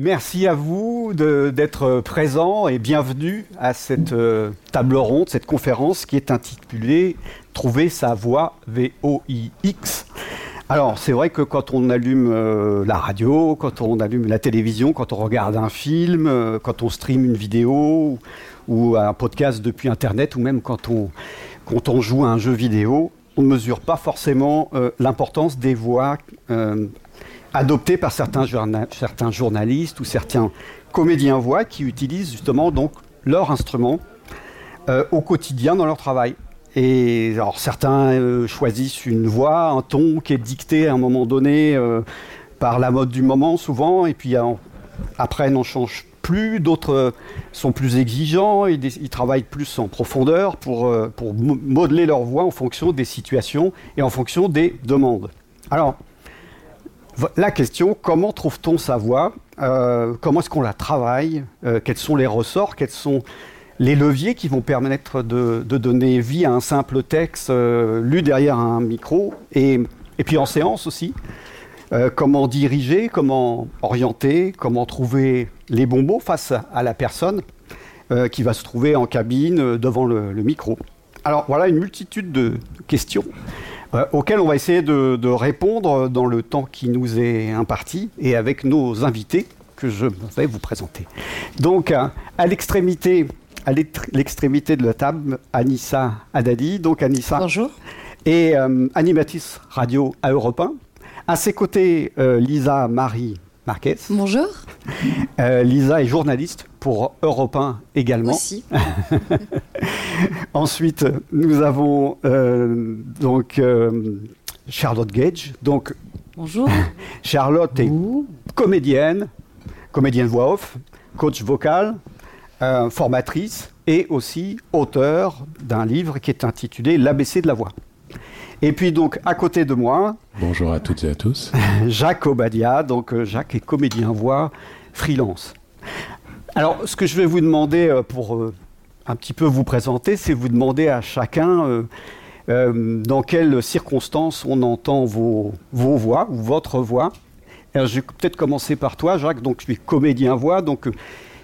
Merci à vous d'être présents et bienvenue à cette table ronde, cette conférence qui est intitulée « Trouver sa voix VOIX ». Alors, c'est vrai que quand on allume la radio, quand on allume la télévision, quand on regarde un film, quand on stream une vidéo ou un podcast depuis Internet ou même quand on joue à un jeu vidéo, on ne mesure pas forcément l'importance des voix adoptées par certains journalistes ou certains comédiens voix qui utilisent justement donc leur instrument au quotidien dans leur travail. Et alors certains choisissent une voix, un ton qui est dicté à un moment donné par la mode du moment souvent, et puis après n'en changent plus. D'autres sont plus exigeants, ils travaillent plus en profondeur pour modeler leur voix en fonction des situations et en fonction des demandes. Alors, la question, comment trouve-t-on sa voix ? Comment est-ce qu'on la travaille ? Quels sont les ressorts ? Quels sont les leviers qui vont permettre de donner vie à un simple texte lu derrière un micro et puis en séance aussi. Comment diriger, comment orienter, comment trouver les bons mots face à la personne qui va se trouver en cabine devant le micro. Alors voilà une multitude de questions auxquelles on va essayer de répondre dans le temps qui nous est imparti et avec nos invités que je vais vous présenter. Donc à l'extrémité de la table, Anissa Haddadi. Donc Anissa, bonjour. Et animatrice radio à Europe 1. À ses côtés, Lisa-Marie Marquès. Bonjour. Lisa est journaliste pour Europe 1 également. Aussi. Ensuite, nous avons Charlotte Gage. Donc, bonjour. Charlotte est comédienne voix off, coach vocal, formatrice et aussi auteur d'un livre qui est intitulé « L'ABC de la voix ». Et puis donc à côté de moi... Bonjour à toutes et à tous. Jacques Obadia, donc Jacques est comédien voix freelance. Alors ce que je vais vous demander pour un petit peu vous présenter, c'est vous demander à chacun dans quelles circonstances on entend vos voix ou votre voix. Alors, je vais peut-être commencer par toi Jacques, donc tu es comédien voix, donc...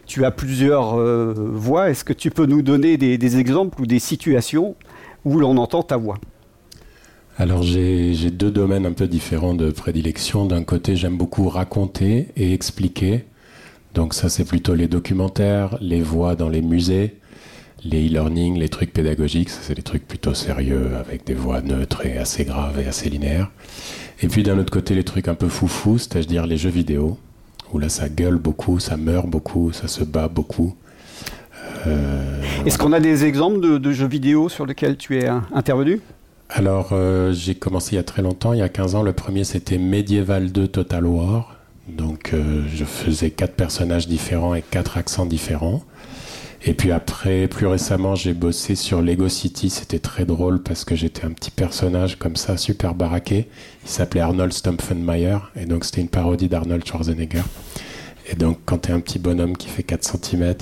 Tu as plusieurs voix. Est-ce que tu peux nous donner des exemples ou des situations où l'on entend ta voix ? Alors, j'ai deux domaines un peu différents de prédilection. D'un côté, j'aime beaucoup raconter et expliquer. Donc ça, c'est plutôt les documentaires, les voix dans les musées, les e-learning, les trucs pédagogiques. Ça, c'est des trucs plutôt sérieux avec des voix neutres et assez graves et assez linéaires. Et puis, d'un autre côté, les trucs un peu foufou, c'est-à-dire les jeux vidéo. Où là, ça gueule beaucoup, ça meurt beaucoup, ça se bat beaucoup. Est-ce qu'on a des exemples de jeux vidéo sur lesquels tu es intervenu ? Alors, j'ai commencé il y a très longtemps, il y a 15 ans. Le premier, c'était Medieval 2 Total War. Donc, je faisais 4 personnages différents et 4 accents différents. Et puis après, plus récemment, j'ai bossé sur Lego City. C'était très drôle parce que j'étais un petit personnage comme ça, super baraqué. Il s'appelait Arnold Stumpfenmeier. Et donc, c'était une parodie d'Arnold Schwarzenegger. Et donc, quand t'es un petit bonhomme qui fait 4 cm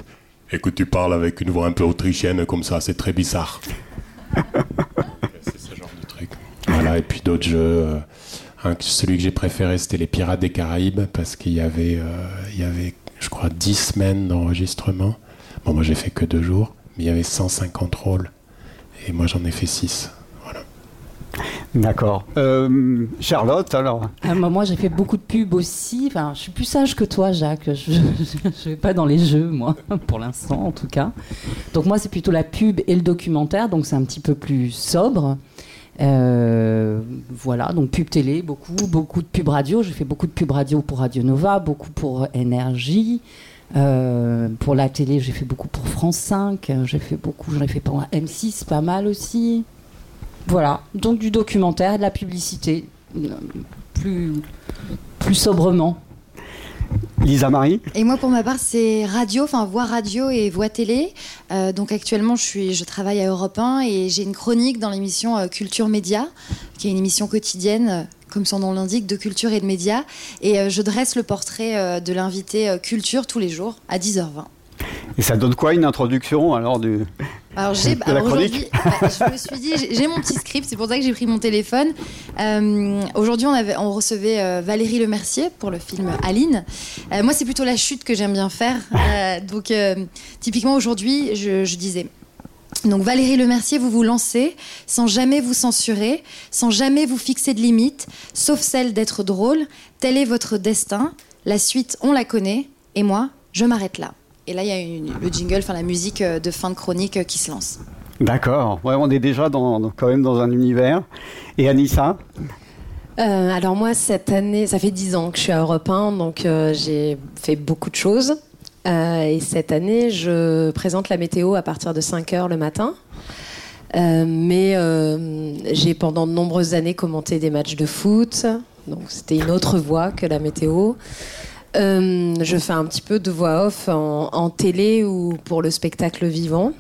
et que tu parles avec une voix un peu autrichienne comme ça, c'est très bizarre. C'est ce genre de truc. Voilà, et puis d'autres jeux. Celui que j'ai préféré, c'était les Pirates des Caraïbes parce qu'il y avait, je crois, 10 semaines d'enregistrement. Bon, moi, j'ai fait que 2 jours, mais il y avait 150 rôles. Et moi, j'en ai fait 6. Voilà. D'accord. Charlotte, alors moi, j'ai fait beaucoup de pubs aussi. Enfin, je suis plus sage que toi, Jacques. Je ne vais pas dans les jeux, moi, pour l'instant, en tout cas. Donc, moi, c'est plutôt la pub et le documentaire. Donc, c'est un petit peu plus sobre. Voilà, donc pub télé, beaucoup de pub radio. J'ai fait beaucoup de pub radio pour Radio Nova, beaucoup pour NRJ. Pour la télé, j'ai fait beaucoup pour France 5, j'en ai fait pour M6, pas mal aussi. Voilà, donc du documentaire, de la publicité, plus sobrement. Lisa-Marie ? Et moi, pour ma part, c'est radio, enfin voix radio et voix télé. Donc actuellement, je travaille à Europe 1 et j'ai une chronique dans l'émission Culture Média, qui est une émission quotidienne, comme son nom l'indique, de culture et de médias. Et je dresse le portrait de l'invité culture tous les jours à 10h20. Et ça donne quoi une introduction alors Alors, aujourd'hui, je me suis dit, j'ai mon petit script, c'est pour ça que j'ai pris mon téléphone. Aujourd'hui, on recevait Valérie Lemercier pour le film Aline. Moi, c'est plutôt la chute que j'aime bien faire. Donc, typiquement, aujourd'hui, je disais... Donc Valérie Lemercier, vous vous lancez sans jamais vous censurer, sans jamais vous fixer de limites, sauf celle d'être drôle. Tel est votre destin. La suite, on la connaît. Et moi, je m'arrête là. Et là, il y a le jingle, enfin la musique de fin de chronique qui se lance. D'accord. Ouais, on est déjà quand même dans un univers. Et Anissa ? Alors moi, cette année, ça fait 10 ans que je suis à Europe 1, donc j'ai fait beaucoup de choses. Et cette année, je présente la météo à partir de 5h le matin. Mais j'ai pendant de nombreuses années commenté des matchs de foot. Donc c'était une autre voix que la météo. Je fais un petit peu de voix off en télé ou pour le spectacle vivant.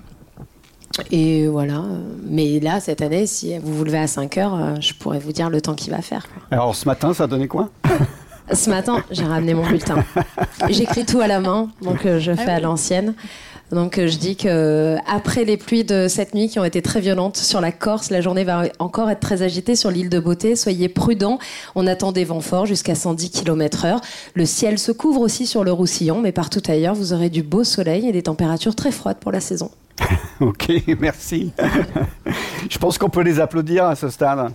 Et voilà. Mais là, cette année, si vous vous levez à 5h, je pourrais vous dire le temps qu'il va faire. Alors ce matin, ça donnait quoi ? Ce matin, j'ai ramené mon bulletin. J'écris tout à la main, donc je fais à l'ancienne. Donc je dis qu'après les pluies de cette nuit qui ont été très violentes sur la Corse, la journée va encore être très agitée sur l'île de Beauté. Soyez prudents, on attend des vents forts jusqu'à 110 km/h. Le ciel se couvre aussi sur le Roussillon, mais partout ailleurs, vous aurez du beau soleil et des températures très froides pour la saison. Ok, merci. Je pense qu'on peut les applaudir à ce stade.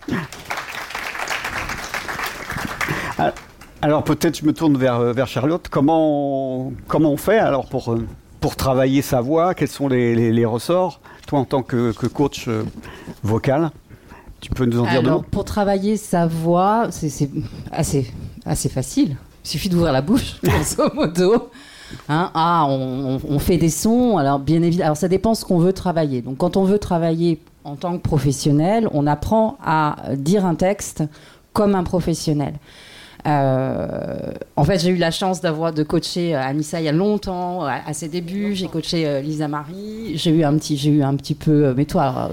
Alors peut-être je me tourne vers Charlotte. Comment on fait alors pour travailler sa voix ? Quels sont les ressorts ? Toi en tant que coach vocal, tu peux nous en dire deux mots ? Pour travailler sa voix, c'est assez facile. Il suffit d'ouvrir la bouche, grosso modo. On fait des sons. Alors bien évidemment, ça dépend ce qu'on veut travailler. Donc quand on veut travailler en tant que professionnel, on apprend à dire un texte comme un professionnel. En fait, j'ai eu la chance de coacher Anissa il y a longtemps, à ses débuts. J'ai coaché Lisa-Marie. J'ai eu un petit peu. Mais toi,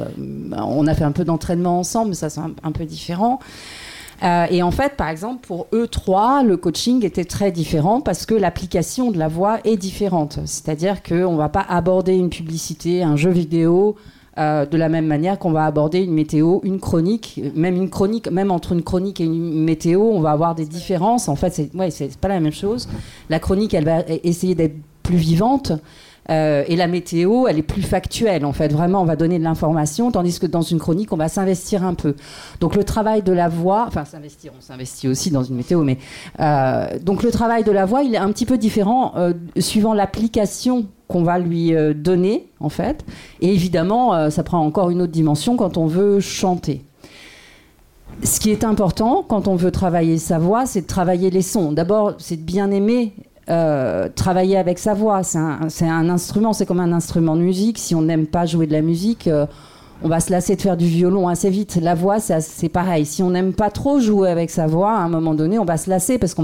on a fait un peu d'entraînement ensemble, mais ça c'est un peu différent. Et en fait, par exemple, pour eux trois, le coaching était très différent parce que l'application de la voix est différente. C'est-à-dire qu'on ne va pas aborder une publicité, un jeu vidéo. De la même manière qu'on va aborder une météo, une chronique, même entre une chronique et une météo, on va avoir des différences. En fait, c'est pas la même chose. La chronique, elle va essayer d'être plus vivante, et la météo, elle est plus factuelle. En fait, vraiment, on va donner de l'information, tandis que dans une chronique, on va s'investir un peu. Donc, le travail de la voix, enfin, s'investir, on s'investit aussi dans une météo, mais donc le travail de la voix, il est un petit peu différent suivant l'application qu'on va lui donner, en fait. Et évidemment, ça prend encore une autre dimension quand on veut chanter. Ce qui est important, quand on veut travailler sa voix, c'est de travailler les sons. D'abord, c'est de bien aimer travailler avec sa voix. C'est un instrument, c'est comme un instrument de musique. Si on n'aime pas jouer de la musique, on va se lasser de faire du violon assez vite. La voix, c'est pareil. Si on n'aime pas trop jouer avec sa voix, à un moment donné, on va se lasser parce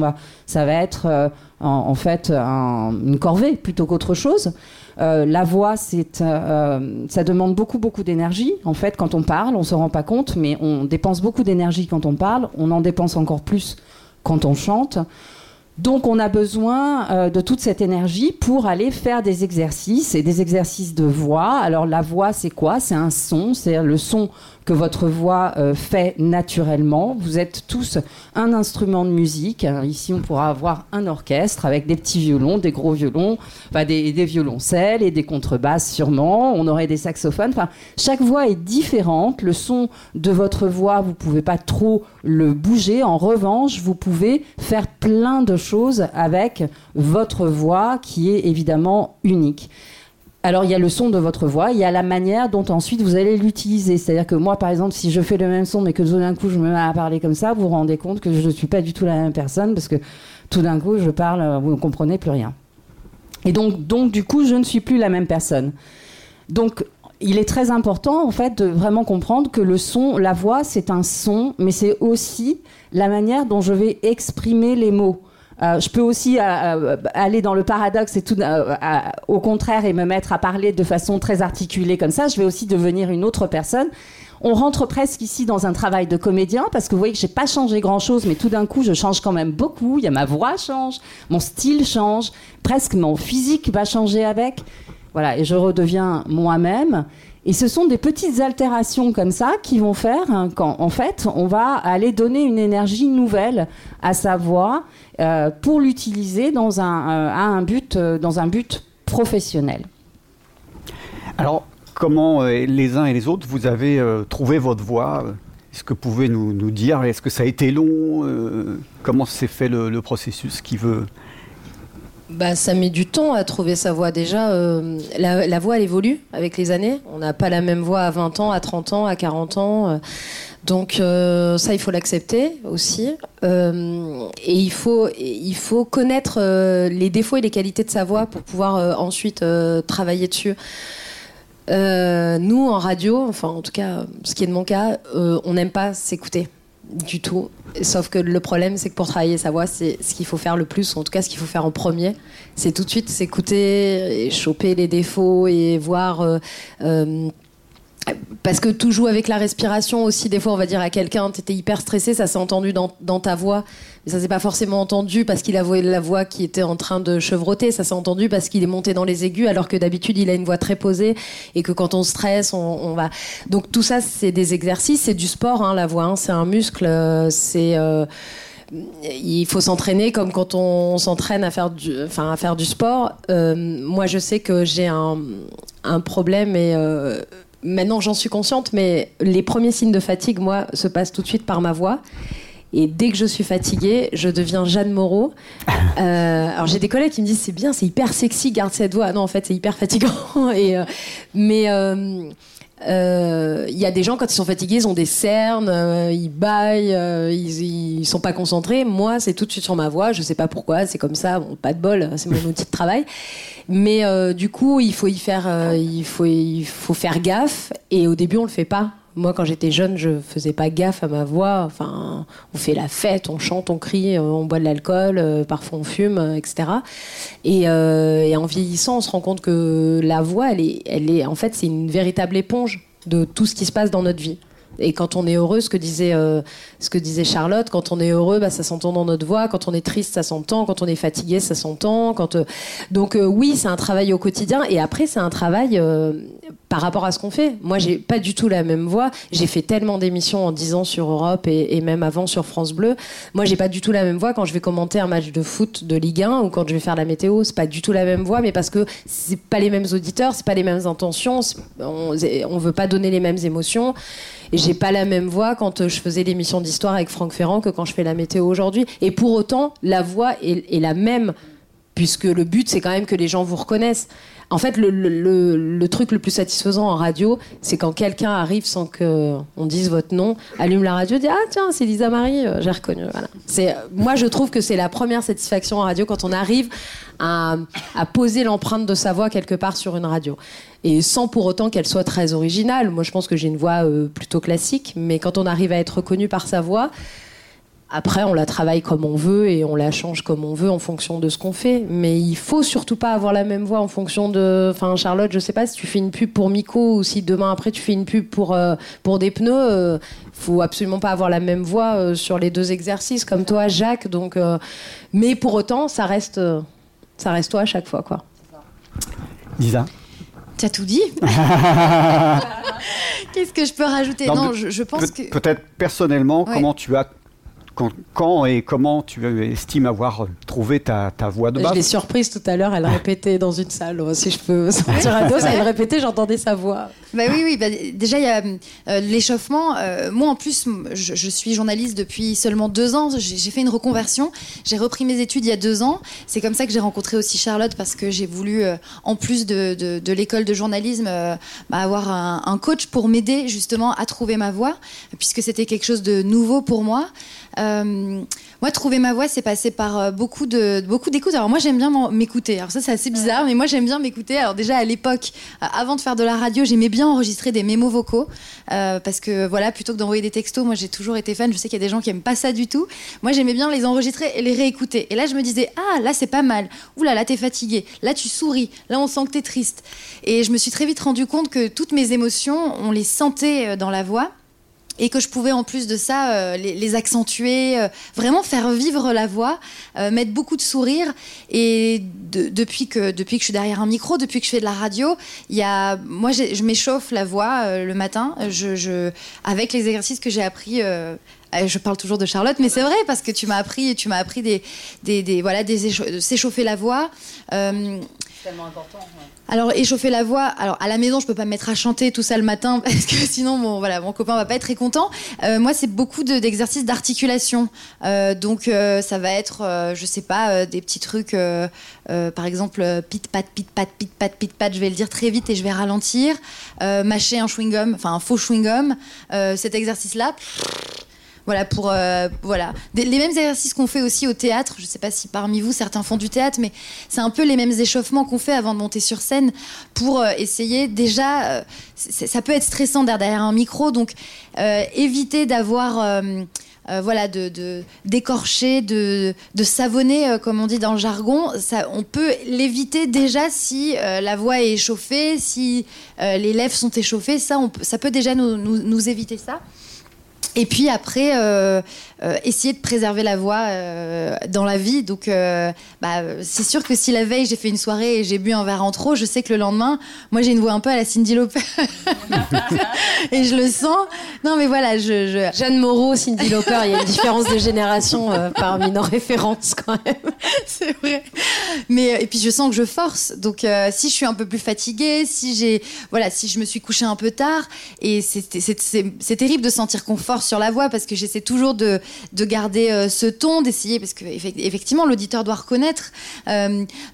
ça va être... En fait, une corvée plutôt qu'autre chose. La voix, ça demande beaucoup, beaucoup d'énergie. En fait, quand on parle, on se rend pas compte, mais on dépense beaucoup d'énergie quand on parle. On en dépense encore plus quand on chante. Donc, on a besoin de toute cette énergie pour aller faire des exercices et des exercices de voix. Alors, la voix, c'est quoi ? C'est un son, c'est le son que votre voix fait naturellement. Vous êtes tous un instrument de musique. Ici, on pourra avoir un orchestre avec des petits violons, des gros violons, enfin, des violoncelles et des contrebasses sûrement. On aurait des saxophones. Enfin, chaque voix est différente. Le son de votre voix, vous ne pouvez pas trop le bouger. En revanche, vous pouvez faire plein de choses avec votre voix qui est évidemment unique. Alors, il y a le son de votre voix, il y a la manière dont ensuite vous allez l'utiliser. C'est-à-dire que moi, par exemple, si je fais le même son, mais que tout d'un coup, je me mets à parler comme ça, vous vous rendez compte que je ne suis pas du tout la même personne parce que tout d'un coup, je parle, vous ne comprenez plus rien. Et donc, du coup, je ne suis plus la même personne. Donc, il est très important, en fait, de vraiment comprendre que le son, la voix, c'est un son, mais c'est aussi la manière dont je vais exprimer les mots. Je peux aussi aller dans le paradoxe et tout, au contraire, et me mettre à parler de façon très articulée comme ça. Je vais aussi devenir une autre personne. On rentre presque ici dans un travail de comédien parce que vous voyez que j'ai pas changé grand-chose, mais tout d'un coup, je change quand même beaucoup. Il y a ma voix change, mon style change, presque mon physique va changer avec. Voilà, et je redeviens moi-même. Et ce sont des petites altérations comme ça qui vont faire quand, en fait, on va aller donner une énergie nouvelle à sa voix pour l'utiliser dans un but professionnel. Alors, comment les uns et les autres, vous avez trouvé votre voix ? Est-ce que vous pouvez nous dire, est-ce que ça a été long ? Comment s'est fait le processus qui veut... Bah, ça met du temps à trouver sa voix. Déjà, la voix, elle évolue avec les années. On n'a pas la même voix à 20 ans, à 30 ans, à 40 ans. Donc ça, il faut l'accepter aussi. Et il faut connaître les défauts et les qualités de sa voix pour pouvoir ensuite travailler dessus. Nous, en radio, enfin en tout cas, ce qui est de mon cas, on n'aime pas s'écouter. Du tout. Sauf que le problème, c'est que pour travailler sa voix, c'est ce qu'il faut faire le plus, ou en tout cas ce qu'il faut faire en premier. C'est tout de suite s'écouter et choper les défauts et voir... parce que tout joue avec la respiration aussi. Des fois, on va dire à quelqu'un, t'étais hyper stressé, ça s'est entendu dans ta voix. Mais ça s'est pas forcément entendu parce qu'il a la voix qui était en train de chevrotter. Ça s'est entendu parce qu'il est monté dans les aigus, alors que d'habitude, il a une voix très posée et que quand on stresse, on va... Donc tout ça, c'est des exercices, c'est du sport, hein, la voix. Hein, c'est un muscle, il faut s'entraîner comme quand on s'entraîne à faire du sport. Moi, je sais que j'ai un problème et... maintenant, j'en suis consciente, mais les premiers signes de fatigue, moi, se passent tout de suite par ma voix. Et dès que je suis fatiguée, je deviens Jeanne Moreau. Alors, j'ai des collègues qui me disent, c'est bien, c'est hyper sexy, garde cette voix. Non, en fait, c'est hyper fatigant. Il y a des gens, quand ils sont fatigués, ils ont des cernes, ils bâillent, ils sont pas concentrés. Moi, c'est tout de suite sur ma voix. Je sais pas pourquoi, c'est comme ça. Bon, pas de bol, c'est mon outil de travail. Mais du coup, il faut faire gaffe. Et au début, on le fait pas. Moi, quand j'étais jeune, je faisais pas gaffe à ma voix. Enfin, on fait la fête, on chante, on crie, on boit de l'alcool, parfois on fume, etc. Et en vieillissant, on se rend compte que la voix, elle est, en fait, c'est une véritable éponge de tout ce qui se passe dans notre vie. Et quand on est heureux, ce que disait Charlotte, quand on est heureux, bah, ça s'entend dans notre voix. Quand on est triste, ça s'entend. Quand on est fatigué, ça s'entend. Donc oui, c'est un travail au quotidien. Et après, c'est un travail par rapport à ce qu'on fait. Moi, j'ai pas du tout la même voix. J'ai fait tellement d'émissions en 10 ans sur Europe et même avant sur France Bleu. Moi, j'ai pas du tout la même voix quand je vais commenter un match de foot de Ligue 1 ou quand je vais faire la météo. C'est pas du tout la même voix, mais parce que c'est pas les mêmes auditeurs, c'est pas les mêmes intentions. On veut pas donner les mêmes émotions. Et j'ai pas la même voix quand je faisais l'émission d'histoire avec Franck Ferrand que quand je fais la météo aujourd'hui. Et pour autant, la voix est la même, puisque le but, c'est quand même que les gens vous reconnaissent. En fait, le truc le plus satisfaisant en radio, c'est quand quelqu'un arrive sans qu'on dise votre nom, allume la radio, dit « Ah tiens, c'est Lisa-Marie, j'ai reconnu. » Voilà. Moi, je trouve que c'est la première satisfaction en radio, quand on arrive à poser l'empreinte de sa voix quelque part sur une radio. Et sans pour autant qu'elle soit très originale. Moi, je pense que j'ai une voix plutôt classique, mais quand on arrive à être reconnu par sa voix... Après, on la travaille comme on veut et on la change comme on veut en fonction de ce qu'on fait. Mais il faut surtout pas avoir la même voix en fonction de... Enfin, Charlotte, je sais pas si tu fais une pub pour Mico ou si demain après tu fais une pub pour des pneus. Faut absolument pas avoir la même voix sur les deux exercices, comme toi, Jacques. Donc, mais pour autant, ça reste toi à chaque fois, quoi. Lisa ? Tu as tout dit. Qu'est-ce que je peux rajouter ? Non, je pense que... Peut-être personnellement, ouais. Comment tu as... Quand et comment tu estimes avoir trouvé ta voix de base ? Je l'ai surprise tout à l'heure, elle répétait dans une salle. Si je peux sortir à dos, elle répétait, j'entendais sa voix. Bah oui. Bah, déjà, il y a l'échauffement. Moi, en plus, je suis journaliste depuis seulement 2 ans. J'ai fait une reconversion. J'ai repris mes études il y a 2 ans. C'est comme ça que j'ai rencontré aussi Charlotte, parce que j'ai voulu, en plus de l'école de journalisme, avoir un coach pour m'aider justement à trouver ma voix, puisque c'était quelque chose de nouveau pour moi. Moi, trouver ma voix, c'est passé par beaucoup d'écoute. Alors moi, j'aime bien m'écouter. Alors ça, c'est assez bizarre, mais moi, j'aime bien m'écouter. Alors déjà, à l'époque, avant de faire de la radio, j'aimais bien enregistrer des mémos vocaux, parce que voilà, plutôt que d'envoyer des textos, moi, j'ai toujours été fan. Je sais qu'il y a des gens qui aiment pas ça du tout. Moi, j'aimais bien les enregistrer et les réécouter. Et là, je me disais, ah, là, c'est pas mal. Ouh là, là, t'es fatiguée. Là, tu souris. Là, on sent que t'es triste. Et je me suis très vite rendu compte que toutes mes émotions, on les sentait dans la voix. et que je pouvais en plus de ça les accentuer, vraiment faire vivre la voix, mettre beaucoup de sourires. Et depuis que je suis derrière un micro, depuis que je fais de la radio, moi je m'échauffe la voix le matin avec les exercices que j'ai appris. Je parle toujours de Charlotte, mais c'est vrai, parce que tu m'as appris s'échauffer la voix. C'est tellement important. Ouais. Alors, échauffer la voix. Alors, à la maison, je peux pas me mettre à chanter tout ça le matin, parce que sinon, mon copain va pas être très content. Moi, c'est beaucoup d'exercices d'articulation. Ça va être, je sais pas, des petits trucs. Par exemple, pit-pat, pit-pat, pit-pat, pit-pat. Je vais le dire très vite et je vais ralentir. Mâcher un chewing-gum, enfin un faux chewing-gum. Cet exercice-là. Voilà, les mêmes exercices qu'on fait aussi au théâtre. Je ne sais pas si parmi vous, certains font du théâtre, mais c'est un peu les mêmes échauffements qu'on fait avant de monter sur scène pour essayer. Déjà, ça peut être stressant derrière un micro, donc éviter d'avoir... d'écorcher, de savonner, comme on dit dans le jargon. Ça, on peut l'éviter déjà si la voix est échauffée, si les lèvres sont échauffées. Ça peut déjà nous éviter ça. Et puis après, essayer de préserver la voix dans la vie. Donc, c'est sûr que si la veille, j'ai fait une soirée et j'ai bu un verre en trop, je sais que le lendemain, moi, j'ai une voix un peu à la Cindy Lauper. Et je le sens. Non, mais voilà, Jeanne Moreau, Cindy Lauper, il y a une différence de génération parmi nos références, quand même. C'est vrai. Mais, et puis, je sens que je force. Donc, si je suis un peu plus fatiguée, si je me suis couchée un peu tard, et c'est terrible de sentir qu'on force sur la voix, parce que j'essaie toujours de garder ce ton, d'essayer, parce que effectivement l'auditeur doit reconnaître,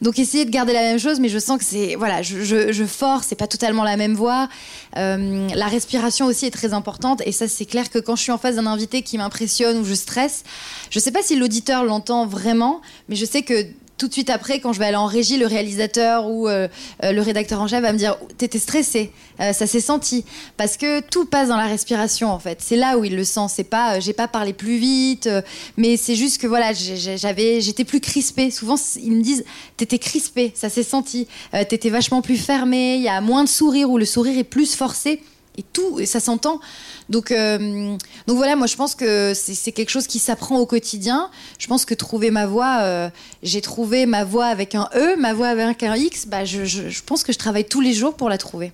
donc essayer de garder la même chose, mais je sens que je force, c'est pas totalement la même voix. La respiration aussi est très importante, et ça, c'est clair que quand je suis en face d'un invité qui m'impressionne ou je stresse, je sais pas si l'auditeur l'entend vraiment, mais je sais que tout de suite après, quand je vais aller en régie, le réalisateur ou le rédacteur en chef va me dire « T'étais stressée, ça s'est senti ». Parce que tout passe dans la respiration, en fait. C'est là où il le sent. C'est pas « j'ai pas parlé plus vite », mais c'est juste que voilà, j'étais plus crispée. Souvent, ils me disent « T'étais crispée, ça s'est senti, t'étais vachement plus fermée, il y a moins de sourire ou le sourire est plus forcé ». Et tout, et ça s'entend. Donc voilà, moi je pense que c'est quelque chose qui s'apprend au quotidien. Je pense que trouver ma voix, j'ai trouvé ma voix avec un E, ma voix avec un X, je pense que je travaille tous les jours pour la trouver.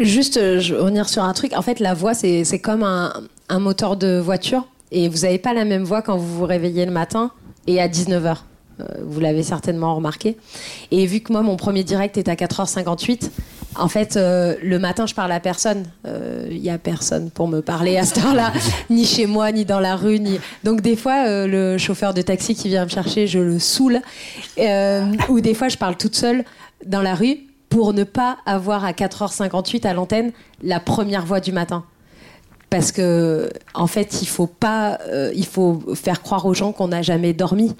Juste, je vais revenir sur un truc. En fait, la voix, c'est comme un moteur de voiture. Et vous n'avez pas la même voix quand vous vous réveillez le matin et à 19h. Vous l'avez certainement remarqué. Et vu que moi, mon premier direct est à 4h58, en fait, le matin, je parle à personne. Il n'y a personne pour me parler à cette heure-là, ni chez moi, ni dans la rue. Ni... Donc, des fois, le chauffeur de taxi qui vient me chercher, je le saoule. Ou des fois, je parle toute seule dans la rue pour ne pas avoir à 4h58 à l'antenne la première voix du matin. Parce que, en fait, il faut faire croire aux gens qu'on n'a jamais dormi.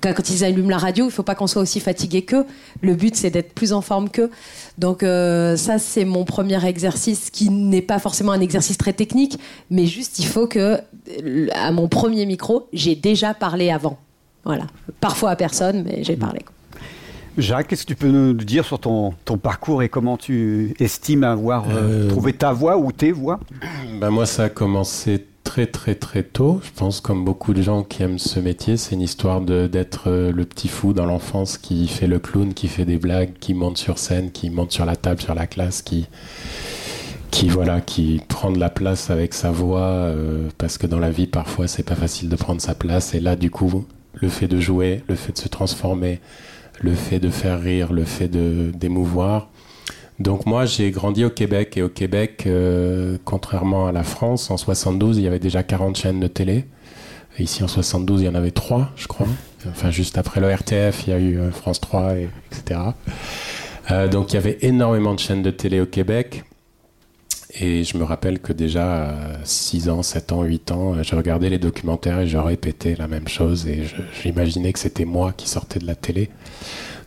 Quand ils allument la radio, il ne faut pas qu'on soit aussi fatigué qu'eux. Le but, c'est d'être plus en forme qu'eux. Donc ça, c'est mon premier exercice, qui n'est pas forcément un exercice très technique, mais juste, il faut que, à mon premier micro, j'ai déjà parlé avant. Voilà. Parfois à personne, mais j'ai parlé. Jacques, qu'est-ce que tu peux nous dire sur ton parcours et comment tu estimes avoir trouvé ta voix ou tes voix ? Moi, ça a commencé très très très tôt. Je pense, comme beaucoup de gens qui aiment ce métier, c'est une histoire d'être le petit fou dans l'enfance qui fait le clown, qui fait des blagues, qui monte sur scène, qui monte sur la table, sur la classe, qui prend de la place avec sa voix, parce que dans la vie, parfois, c'est pas facile de prendre sa place. Et là, du coup, le fait de jouer, le fait de se transformer, le fait de faire rire, le fait d'émouvoir. Donc moi, j'ai grandi au Québec, et au Québec, contrairement à la France, en 72, il y avait déjà 40 chaînes de télé. Et ici, en 72, il y en avait 3, je crois. Enfin, juste après le RTF, il y a eu France 3, etc. Donc il y avait énormément de chaînes de télé au Québec. Et je me rappelle que déjà à 6 ans, 7 ans, 8 ans, je regardais les documentaires et je répétais la même chose. Et j'imaginais que c'était moi qui sortais de la télé.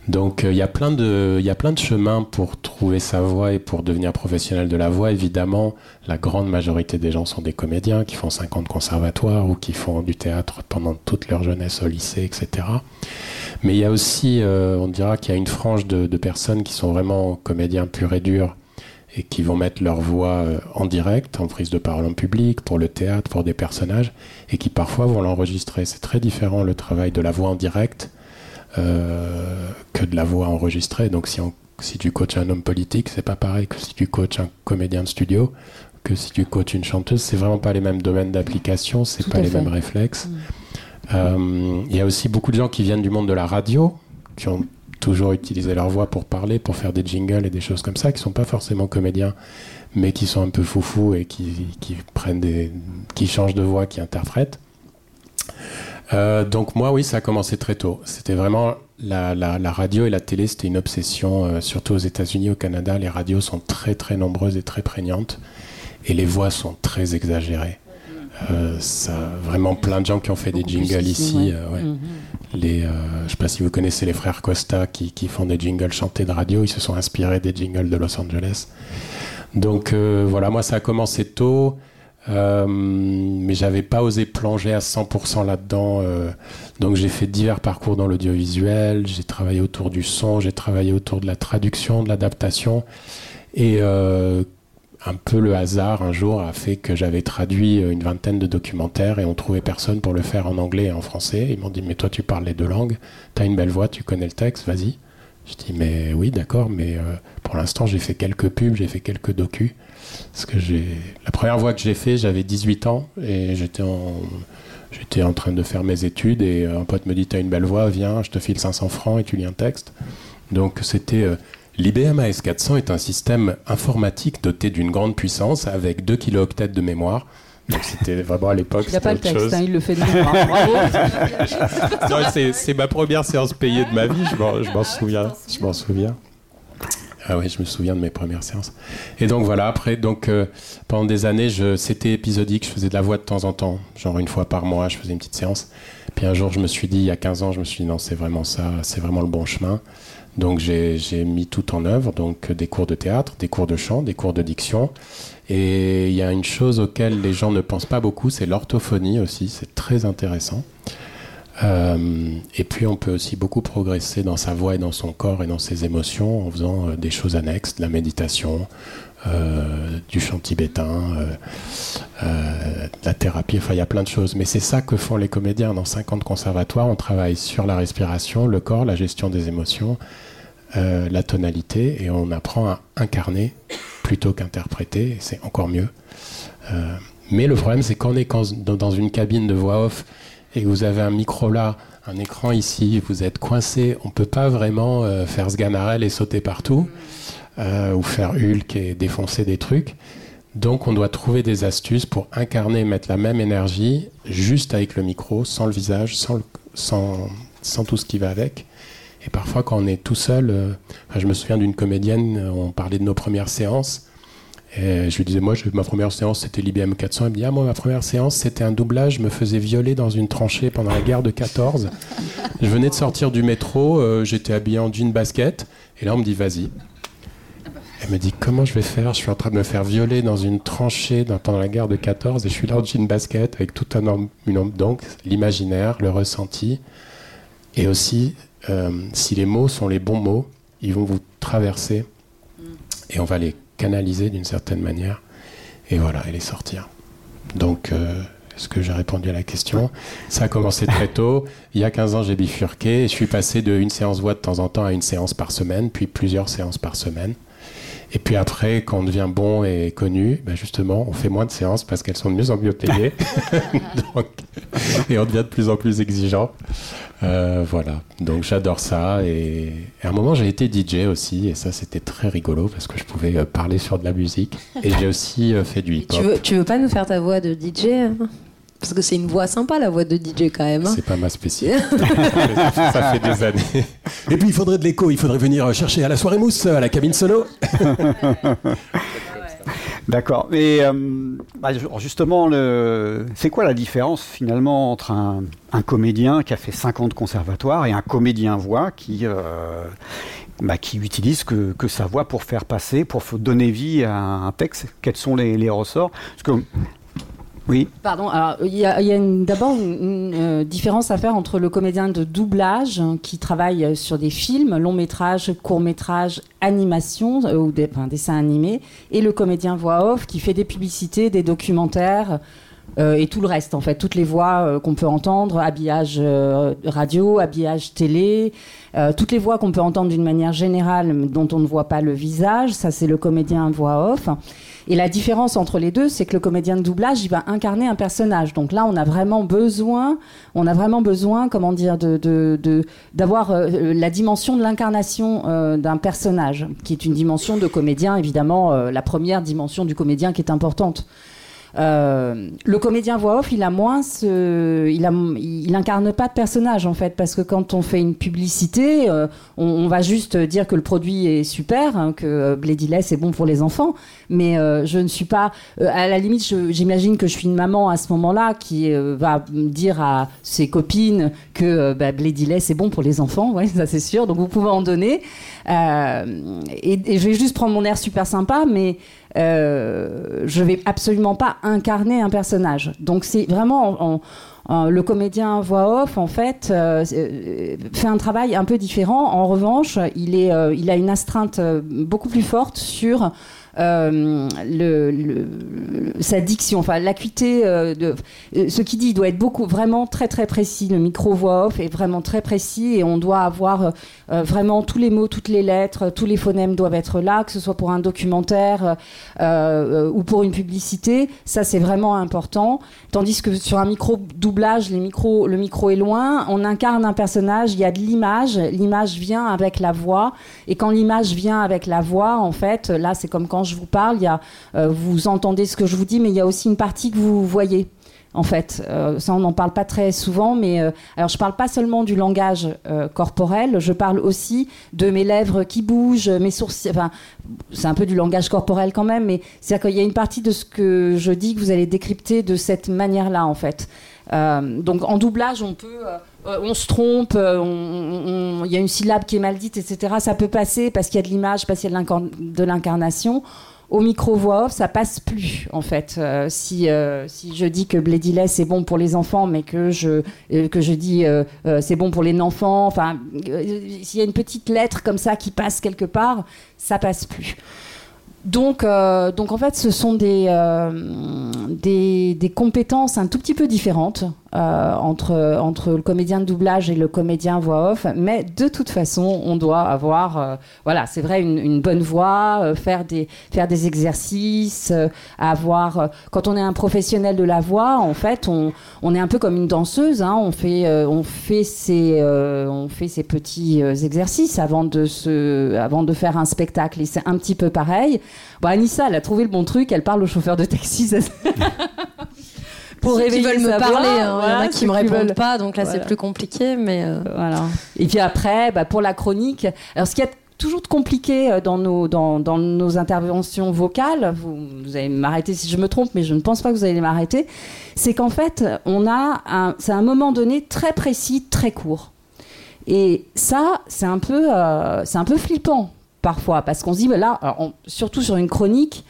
Donc il y a plein de chemins pour trouver sa voix et pour devenir professionnel de la voix. Évidemment, la grande majorité des gens sont des comédiens qui font 50 conservatoires ou qui font du théâtre pendant toute leur jeunesse au lycée, etc. Mais il y a aussi, on dira qu'il y a une frange de personnes qui sont vraiment comédiens purs et durs et qui vont mettre leur voix en direct, en prise de parole en public, pour le théâtre, pour des personnages, et qui parfois vont l'enregistrer. C'est très différent le travail de la voix en direct que de la voix enregistrée. Donc si tu coaches un homme politique, c'est pas pareil que si tu coaches un comédien de studio, que si tu coaches une chanteuse. C'est vraiment pas les mêmes domaines d'application, c'est tout pas les mêmes réflexes. Il y a aussi beaucoup de gens qui viennent du monde de la radio, qui ont toujours utilisé leur voix pour parler, pour faire des jingles et des choses comme ça, qui sont pas forcément comédiens, mais qui sont un peu foufous et qui prennent qui changent de voix, qui interprètent. Donc moi, oui, ça a commencé très tôt. C'était vraiment la radio et la télé, c'était une obsession, surtout aux États-Unis, au Canada. Les radios sont très très nombreuses et très prégnantes, et les voix sont très exagérées. Ça, vraiment plein de gens qui ont fait beaucoup des jingles ici. Ouais. Ouais. Mm-hmm. Je sais pas si vous connaissez les frères Costa qui font des jingles chantés de radio. Ils se sont inspirés des jingles de Los Angeles. Donc voilà, moi ça a commencé tôt, mais j'avais pas osé plonger à 100% là-dedans. Donc j'ai fait divers parcours dans l'audiovisuel. J'ai travaillé autour du son, j'ai travaillé autour de la traduction, de l'adaptation, et un peu le hasard un jour a fait que j'avais traduit une vingtaine de documentaires et on trouvait personne pour le faire en anglais et en français. Ils m'ont dit « mais toi tu parles les deux langues, t'as une belle voix, tu connais le texte, vas-y ». Je dis « mais oui d'accord, mais pour l'instant j'ai fait quelques pubs, j'ai fait quelques docus ». La première voix que j'ai fait, j'avais 18 ans et j'étais en train de faire mes études et un pote me dit « t'as une belle voix, viens, je te file 500 francs et tu lis un texte ». Donc c'était... L'IBM AS400 est un système informatique doté d'une grande puissance avec 2 kilooctets de mémoire. Donc c'était vraiment à l'époque, c'était autre chose. Il n'a pas le texte, hein, il le fait de mémoire. Bravo. Non, c'est ma première séance payée de ma vie, je m'en souviens. Ah oui, je me souviens de mes premières séances. Et donc voilà, après, pendant des années, c'était épisodique, je faisais de la voix de temps en temps, genre une fois par mois, je faisais une petite séance. Puis un jour, je me suis dit, il y a 15 ans, non, c'est vraiment ça, c'est vraiment le bon chemin. Donc j'ai mis tout en œuvre, donc des cours de théâtre, des cours de chant, des cours de diction. Et il y a une chose auquel les gens ne pensent pas beaucoup, c'est l'orthophonie aussi, c'est très intéressant. Et puis on peut aussi beaucoup progresser dans sa voix et dans son corps et dans ses émotions en faisant des choses annexes, de la méditation, du chant tibétain, de la thérapie, enfin il y a plein de choses. Mais c'est ça que font les comédiens dans 50 conservatoires. On travaille sur la respiration, le corps, la gestion des émotions, la tonalité, et on apprend à incarner plutôt qu'interpréter, et c'est encore mieux. Mais le problème c'est qu'on est dans une cabine de voix off, et vous avez un micro là, un écran ici, vous êtes coincé, on ne peut pas vraiment faire ce ganarelle et sauter partout, ou faire Hulk et défoncer des trucs. Donc on doit trouver des astuces pour incarner, mettre la même énergie, juste avec le micro, sans le visage, sans tout ce qui va avec. Et parfois quand on est tout seul, je me souviens d'une comédienne, on parlait de nos premières séances, et je lui disais, moi, ma première séance, c'était l'IBM 400. Elle me dit, moi, ma première séance, c'était un doublage. Je me faisais violer dans une tranchée pendant la guerre de 14. Je venais de sortir du métro. J'étais habillé en jean basket. Et là, on me dit, vas-y. Elle me dit, comment je vais faire ? Je suis en train de me faire violer dans une tranchée pendant la guerre de 14. Et je suis là en jean basket avec tout un homme. Donc, l'imaginaire, le ressenti. Et aussi, si les mots sont les bons mots, ils vont vous traverser. Et on va les canaliser d'une certaine manière, et voilà, et les sortir. Donc, est-ce que j'ai répondu à la question ? Ça a commencé très tôt. Il y a 15 ans, j'ai bifurqué, et je suis passé d'une séance voix de temps en temps à une séance par semaine, puis plusieurs séances par semaine. Et puis après, quand on devient bon et connu, ben justement, on fait moins de séances parce qu'elles sont de mieux en mieux payées. Donc, et on devient de plus en plus exigeant. Voilà, donc j'adore ça. Et à un moment, j'ai été DJ aussi. Et ça, c'était très rigolo parce que je pouvais parler sur de la musique. Et j'ai aussi fait du hip-hop. Tu veux pas nous faire ta voix de DJ hein ? Parce que c'est une voix sympa, la voix de DJ, quand même. Hein. C'est pas ma spécialité. Ça fait des années. Et puis, il faudrait de l'écho. Il faudrait venir chercher à la soirée mousse, à la cabine solo. D'accord. Et justement, c'est quoi la différence, finalement, entre un comédien qui a fait 50 conservatoires et un comédien voix qui utilise que sa voix pour faire passer, pour donner vie à un texte ? Quels sont les ressorts ? Parce que Oui. Pardon, alors il y a d'abord une différence à faire entre le comédien de doublage qui travaille sur des films, longs métrages, courts métrages, animations ou dessins animés, et le comédien voix off qui fait des publicités, des documentaires et tout le reste en fait, toutes les voix qu'on peut entendre, habillage radio, habillage télé, toutes les voix qu'on peut entendre d'une manière générale dont on ne voit pas le visage, ça c'est le comédien voix off. Et la différence entre les deux, c'est que le comédien de doublage, il va incarner un personnage. Donc là, on a vraiment besoin, comment dire, d'avoir la dimension de l'incarnation d'un personnage, qui est une dimension de comédien, évidemment, la première dimension du comédien qui est importante. Le comédien voix off, il incarne pas de personnage en fait, parce que quand on fait une publicité, on va juste dire que le produit est super, hein, que Blédilet c'est bon pour les enfants, mais je ne suis pas, à la limite, j'imagine que je suis une maman à ce moment-là qui va dire à ses copines que Blédilet c'est bon pour les enfants, ouais, ça c'est sûr, donc vous pouvez en donner. Et je vais juste prendre mon air super sympa, mais je vais absolument pas incarner un personnage. Donc c'est vraiment le comédien voix off en fait fait un travail un peu différent. En revanche, il a une astreinte beaucoup plus forte sur sa diction, enfin l'acuité de ce qu'il dit doit être vraiment très très précis. Le micro voix off est vraiment très précis et on doit avoir vraiment tous les mots, toutes les lettres, tous les phonèmes doivent être là, que ce soit pour un documentaire ou pour une publicité. Ça c'est vraiment important. Tandis que sur un micro doublage, le micro est loin, on incarne un personnage, il y a de l'image, l'image vient avec la voix, et quand l'image vient avec la voix, en fait, là c'est comme quand je vous parle, il y a, vous entendez ce que je vous dis, mais il y a aussi une partie que vous voyez. En fait, ça on n'en parle pas très souvent, mais alors je parle pas seulement du langage corporel, je parle aussi de mes lèvres qui bougent, mes sourcils. Enfin, c'est un peu du langage corporel quand même, mais c'est-à-dire qu'il y a une partie de ce que je dis que vous allez décrypter de cette manière-là, en fait. Donc en doublage, on peut, on se trompe, il y a une syllabe qui est mal dite, etc. Ça peut passer parce qu'il y a de l'image, parce qu'il y a de l'incarnation. Au micro voix off, ça passe plus en fait. Si je dis que Blédilet c'est bon pour les enfants, mais que je dis c'est bon pour les enfants, enfin s'il y a une petite lettre comme ça qui passe quelque part, ça passe plus. Donc en fait, ce sont des compétences un tout petit peu différentes entre le comédien de doublage et le comédien voix off, mais de toute façon, on doit avoir, voilà, c'est vrai, une bonne voix, faire des exercices, avoir. Quand on est un professionnel de la voix, en fait, on est un peu comme une danseuse, hein, on fait ses petits exercices avant de faire un spectacle, et c'est un petit peu pareil. Bon, Anissa, elle a trouvé le bon truc, elle parle au chauffeur de taxi. Pour ceux qui veulent me parler, il y en a qui me répondent pas, donc là voilà. C'est plus compliqué. Mais voilà. Et puis après, pour la chronique, alors ce qu'il y a toujours de compliqué dans nos interventions vocales, vous allez m'arrêter si je me trompe, mais je ne pense pas que vous allez m'arrêter, c'est qu'en fait, c'est un moment donné très précis, très court. Et ça, c'est un peu flippant. Parfois, parce qu'on se dit, surtout sur une chronique,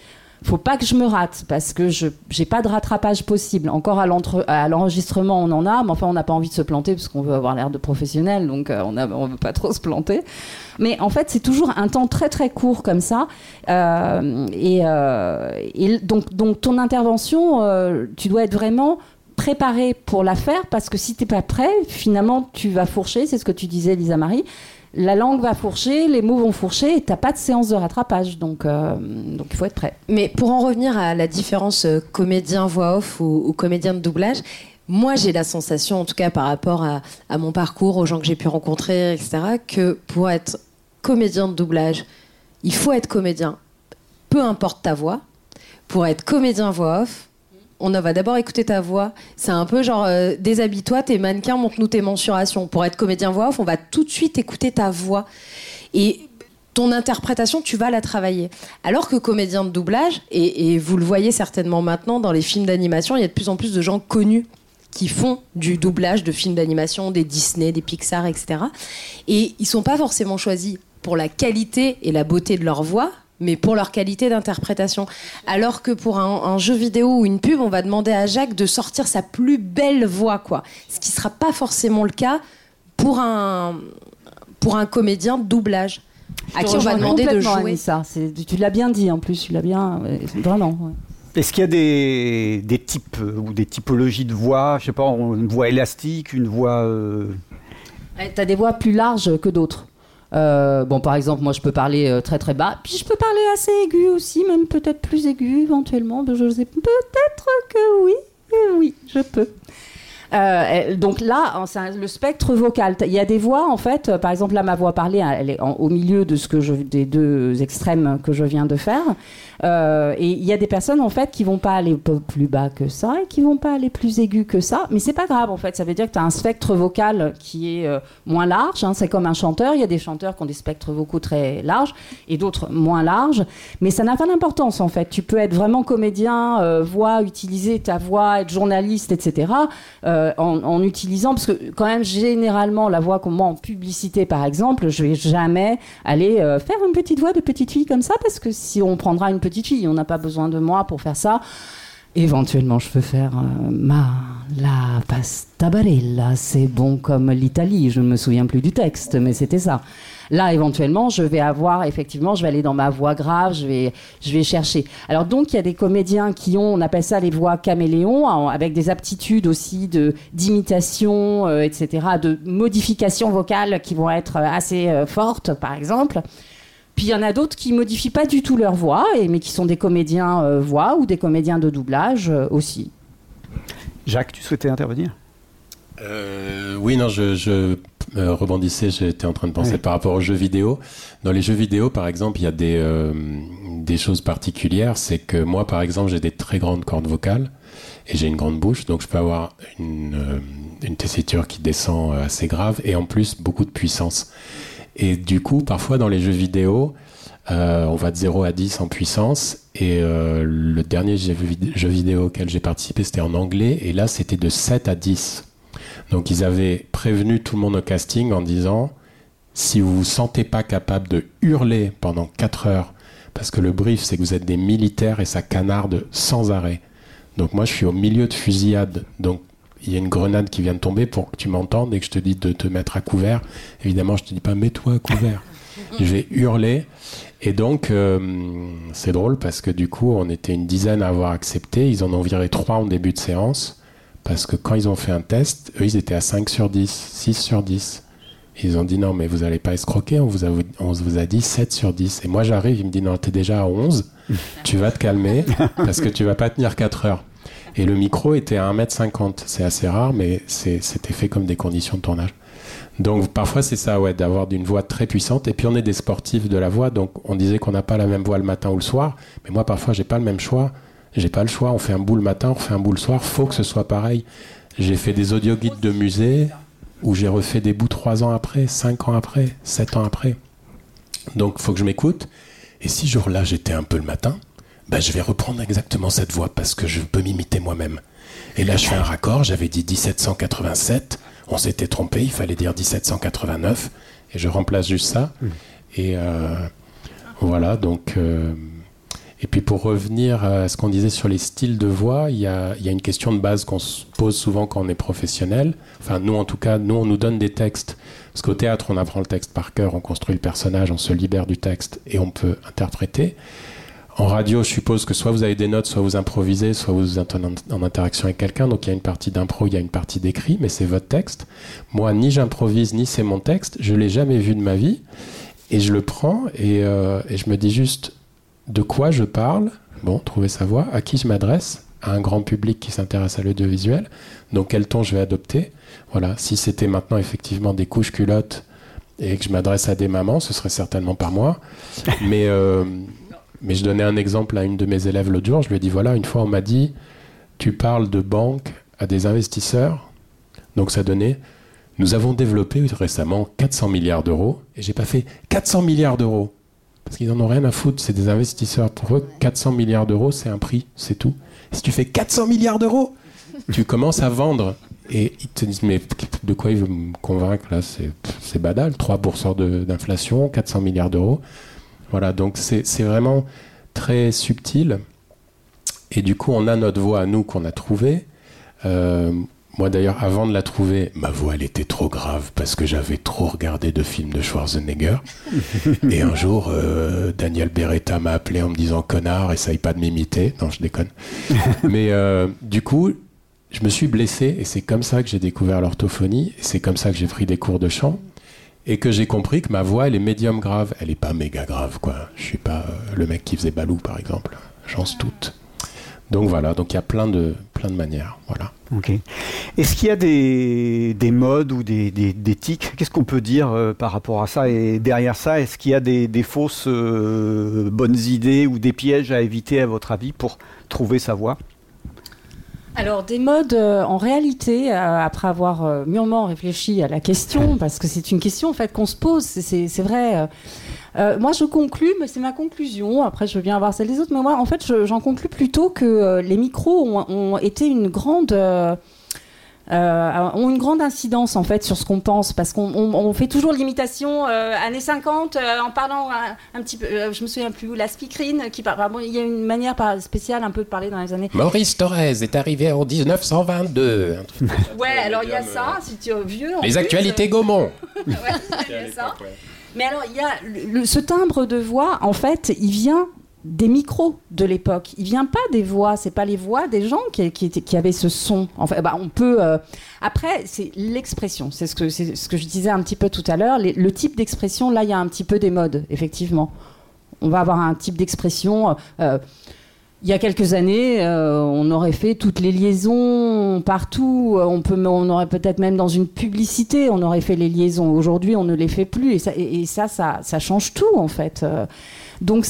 faut pas que je me rate, parce que j'ai pas de rattrapage possible. Encore à l'enregistrement, on en a, mais enfin, on n'a pas envie de se planter, parce qu'on veut avoir l'air de professionnel, donc on veut pas trop se planter. Mais en fait, c'est toujours un temps très très court comme ça. Et donc ton intervention, tu dois être vraiment préparé pour la faire, parce que si t'es pas prêt, finalement, tu vas fourcher, c'est ce que tu disais, Lisa-Marie. La langue va fourcher, les mots vont fourcher et t'as pas de séance de rattrapage, donc il faut être prêt. Mais pour en revenir à la différence comédien voix off ou comédien de doublage, moi j'ai la sensation, en tout cas par rapport à mon parcours, aux gens que j'ai pu rencontrer, etc., que pour être comédien de doublage, il faut être comédien, peu importe ta voix. Pour être comédien voix off, on va d'abord écouter ta voix. C'est un peu genre, déshabille-toi, t'es mannequin, montre-nous tes mensurations. Pour être comédien voix off, on va tout de suite écouter ta voix. Et ton interprétation, tu vas la travailler. Alors que comédien de doublage, et vous le voyez certainement maintenant dans les films d'animation, il y a de plus en plus de gens connus qui font du doublage de films d'animation, des Disney, des Pixar, etc. Et ils sont pas forcément choisis pour la qualité et la beauté de leur voix, mais pour leur qualité d'interprétation. Alors que pour un jeu vidéo ou une pub, on va demander à Jacques de sortir sa plus belle voix, quoi. Ce qui ne sera pas forcément le cas pour un comédien de doublage, à qui on va demander de jouer. Anissa, tu l'as bien dit en plus, tu l'as bien... Vraiment, ouais. Est-ce qu'il y a des types ou des typologies de voix, je sais pas, une voix élastique, une voix... Tu as des voix plus larges que d'autres. Par exemple, moi je peux parler très très bas, puis je peux parler assez aigu aussi, même peut-être plus aigu éventuellement. Je sais peut-être que oui, je peux. Donc là, c'est le spectre vocal. Il y a des voix en fait. Par exemple, là, ma voix parlée, elle est au milieu de des deux extrêmes que je viens de faire. Et il y a des personnes en fait qui vont pas aller plus bas que ça et qui vont pas aller plus aigus que ça. Mais c'est pas grave en fait. Ça veut dire que tu as un spectre vocal qui est moins large. C'est comme un chanteur. Il y a des chanteurs qui ont des spectres vocaux très larges et d'autres moins larges. Mais ça n'a pas d'importance en fait. Tu peux être vraiment comédien, voix, utiliser ta voix, être journaliste, etc. En utilisant, parce que quand même généralement la voix qu'on met en publicité par exemple, je vais jamais aller faire une petite voix de petite fille comme ça, parce que si on prendra une petite fille, on n'a pas besoin de moi pour faire ça. Éventuellement je peux faire la pasta barilla, c'est bon comme l'Italie, je ne me souviens plus du texte mais c'était ça. Là éventuellement je vais avoir, effectivement je vais aller dans ma voix grave, je vais chercher. Alors donc il y a des comédiens qui ont, on appelle ça les voix caméléons, avec des aptitudes aussi d'imitation etc., de modifications vocales qui vont être assez fortes par exemple. Puis il y en a d'autres qui modifient pas du tout leur voix, mais qui sont des comédiens voix ou des comédiens de doublage aussi. Jacques, tu souhaitais intervenir ? Oui, non, je rebondissais, j'étais en train de penser par rapport aux jeux vidéo. Dans les jeux vidéo, par exemple, il y a des choses particulières. C'est que moi, par exemple, j'ai des très grandes cordes vocales et j'ai une grande bouche, donc je peux avoir une tessiture qui descend assez grave et en plus beaucoup de puissance. Et du coup, parfois dans les jeux vidéo, on va de 0 à 10 en puissance. Et le dernier jeu vidéo auquel j'ai participé, c'était en anglais. Et là, c'était de 7 à 10. Donc, ils avaient prévenu tout le monde au casting en disant « Si vous ne vous sentez pas capable de hurler pendant 4 heures, parce que le brief, c'est que vous êtes des militaires et ça canarde sans arrêt. » Donc, moi, je suis au milieu de fusillade. Donc, il y a une grenade qui vient de tomber pour que tu m'entendes et que je te dis de te mettre à couvert. Évidemment, je ne te dis pas « mets-toi à couvert ». Je vais hurler. Et donc, c'est drôle parce que du coup, on était une dizaine à avoir accepté. Ils en ont viré 3 en début de séance parce que quand ils ont fait un test, eux, ils étaient à 5 sur 10, 6 sur 10. Ils ont dit « non, mais vous n'allez pas escroquer, on vous a dit 7 sur 10 ». Et moi, j'arrive, ils me disent « non, tu es déjà à 11, tu vas te calmer parce que tu ne vas pas tenir 4 heures ». Et le micro était à 1m50. C'est assez rare, mais c'était fait comme des conditions de tournage. Donc parfois, c'est ça, d'avoir une voix très puissante. Et puis, on est des sportifs de la voix. Donc, on disait qu'on n'a pas la même voix le matin ou le soir. Mais moi, parfois, je n'ai pas le même choix. Je n'ai pas le choix. On fait un bout le matin, on refait un bout le soir. Il faut que ce soit pareil. J'ai fait des audioguides de musée où j'ai refait des bouts 3 ans après, 5 ans après, 7 ans après. Donc, il faut que je m'écoute. Et si ce jour-là, j'étais un peu le matin, je vais reprendre exactement cette voix parce que je peux m'imiter moi-même. Et là, je fais un raccord, j'avais dit 1787, on s'était trompé, il fallait dire 1789, et je remplace juste ça. Et voilà, donc... Et puis pour revenir à ce qu'on disait sur les styles de voix, il y a une question de base qu'on se pose souvent quand on est professionnel. Enfin, nous, en tout cas, on nous donne des textes. Parce qu'au théâtre, on apprend le texte par cœur, on construit le personnage, on se libère du texte, et on peut interpréter. En radio, je suppose que soit vous avez des notes, soit vous improvisez, soit vous êtes en interaction avec quelqu'un. Donc, il y a une partie d'impro, il y a une partie d'écrit, mais c'est votre texte. Moi, ni j'improvise, ni c'est mon texte. Je ne l'ai jamais vu de ma vie. Et je le prends et je me dis juste de quoi je parle. Bon, trouver sa voix. À qui je m'adresse ? À un grand public qui s'intéresse à l'audiovisuel. Donc, quel ton je vais adopter ? Voilà. Si c'était maintenant effectivement des couches culottes et que je m'adresse à des mamans, ce serait certainement pas moi. Mais... Mais je donnais un exemple à une de mes élèves l'autre jour. Je lui ai dit, voilà, une fois, on m'a dit, tu parles de banque à des investisseurs. Donc, ça donnait, nous avons développé récemment 400 milliards d'euros. Et j'ai pas fait 400 milliards d'euros. Parce qu'ils en ont rien à foutre. C'est des investisseurs. Pour eux, 400 milliards d'euros, c'est un prix. C'est tout. Et si tu fais 400 milliards d'euros, tu commences à vendre. Et ils te disent, mais de quoi ils veulent me convaincre là ? C'est banal. 3% d'inflation, 400 milliards d'euros. Voilà, donc c'est vraiment très subtil. Et du coup, on a notre voix à nous qu'on a trouvée. Moi, d'ailleurs, avant de la trouver, ma voix, elle était trop grave parce que j'avais trop regardé de films de Schwarzenegger. Et un jour, Daniel Beretta m'a appelé en me disant « Connard, essaye pas de m'imiter ». Non, je déconne. Mais du coup, je me suis blessé et c'est comme ça que j'ai découvert l'orthophonie. Et c'est comme ça que j'ai pris des cours de chant et que j'ai compris que ma voix, elle est médium grave. Elle est pas méga grave, quoi. Je suis pas le mec qui faisait Balou, par exemple. Chance toute. Donc voilà, donc il y a plein de manières, voilà. Ok. Est-ce qu'il y a des modes ou des tics ? Qu'est-ce qu'on peut dire par rapport à ça ? Et derrière ça, est-ce qu'il y a des fausses bonnes idées ou des pièges à éviter, à votre avis, pour trouver sa voie ? Alors des modes, en réalité, après avoir mûrement réfléchi à la question, parce que c'est une question en fait qu'on se pose, c'est vrai... moi, je conclus, mais c'est ma conclusion. Après, je veux bien avoir celle des autres. Mais moi, en fait, j'en conclus plutôt que les micros ont été une grande... ont une grande incidence, en fait, sur ce qu'on pense. Parce qu'on fait toujours l'imitation années 50, en parlant un petit peu... je me souviens plus, la speakerine, qui parle... Bon, il y a une manière spéciale un peu de parler dans les années... Maurice Thorez est arrivé en 1922. Ouais, alors il y a ça, si tu es vieux... Les actualités Gaumont. Ouais, il y a ça. Ouais. Mais alors, il y a ce timbre de voix, en fait, il vient des micros de l'époque. Il vient pas des voix, c'est pas les voix des gens qui avaient ce son. En fait, bah, on peut. Après, c'est l'expression. C'est ce que je disais un petit peu tout à l'heure. Le type d'expression, là, il y a un petit peu des modes, effectivement. On va avoir un type d'expression. Il y a quelques années, on aurait fait toutes les liaisons partout. On aurait peut-être même dans une publicité, on aurait fait les liaisons. Aujourd'hui, on ne les fait plus. Et ça change tout, en fait. Donc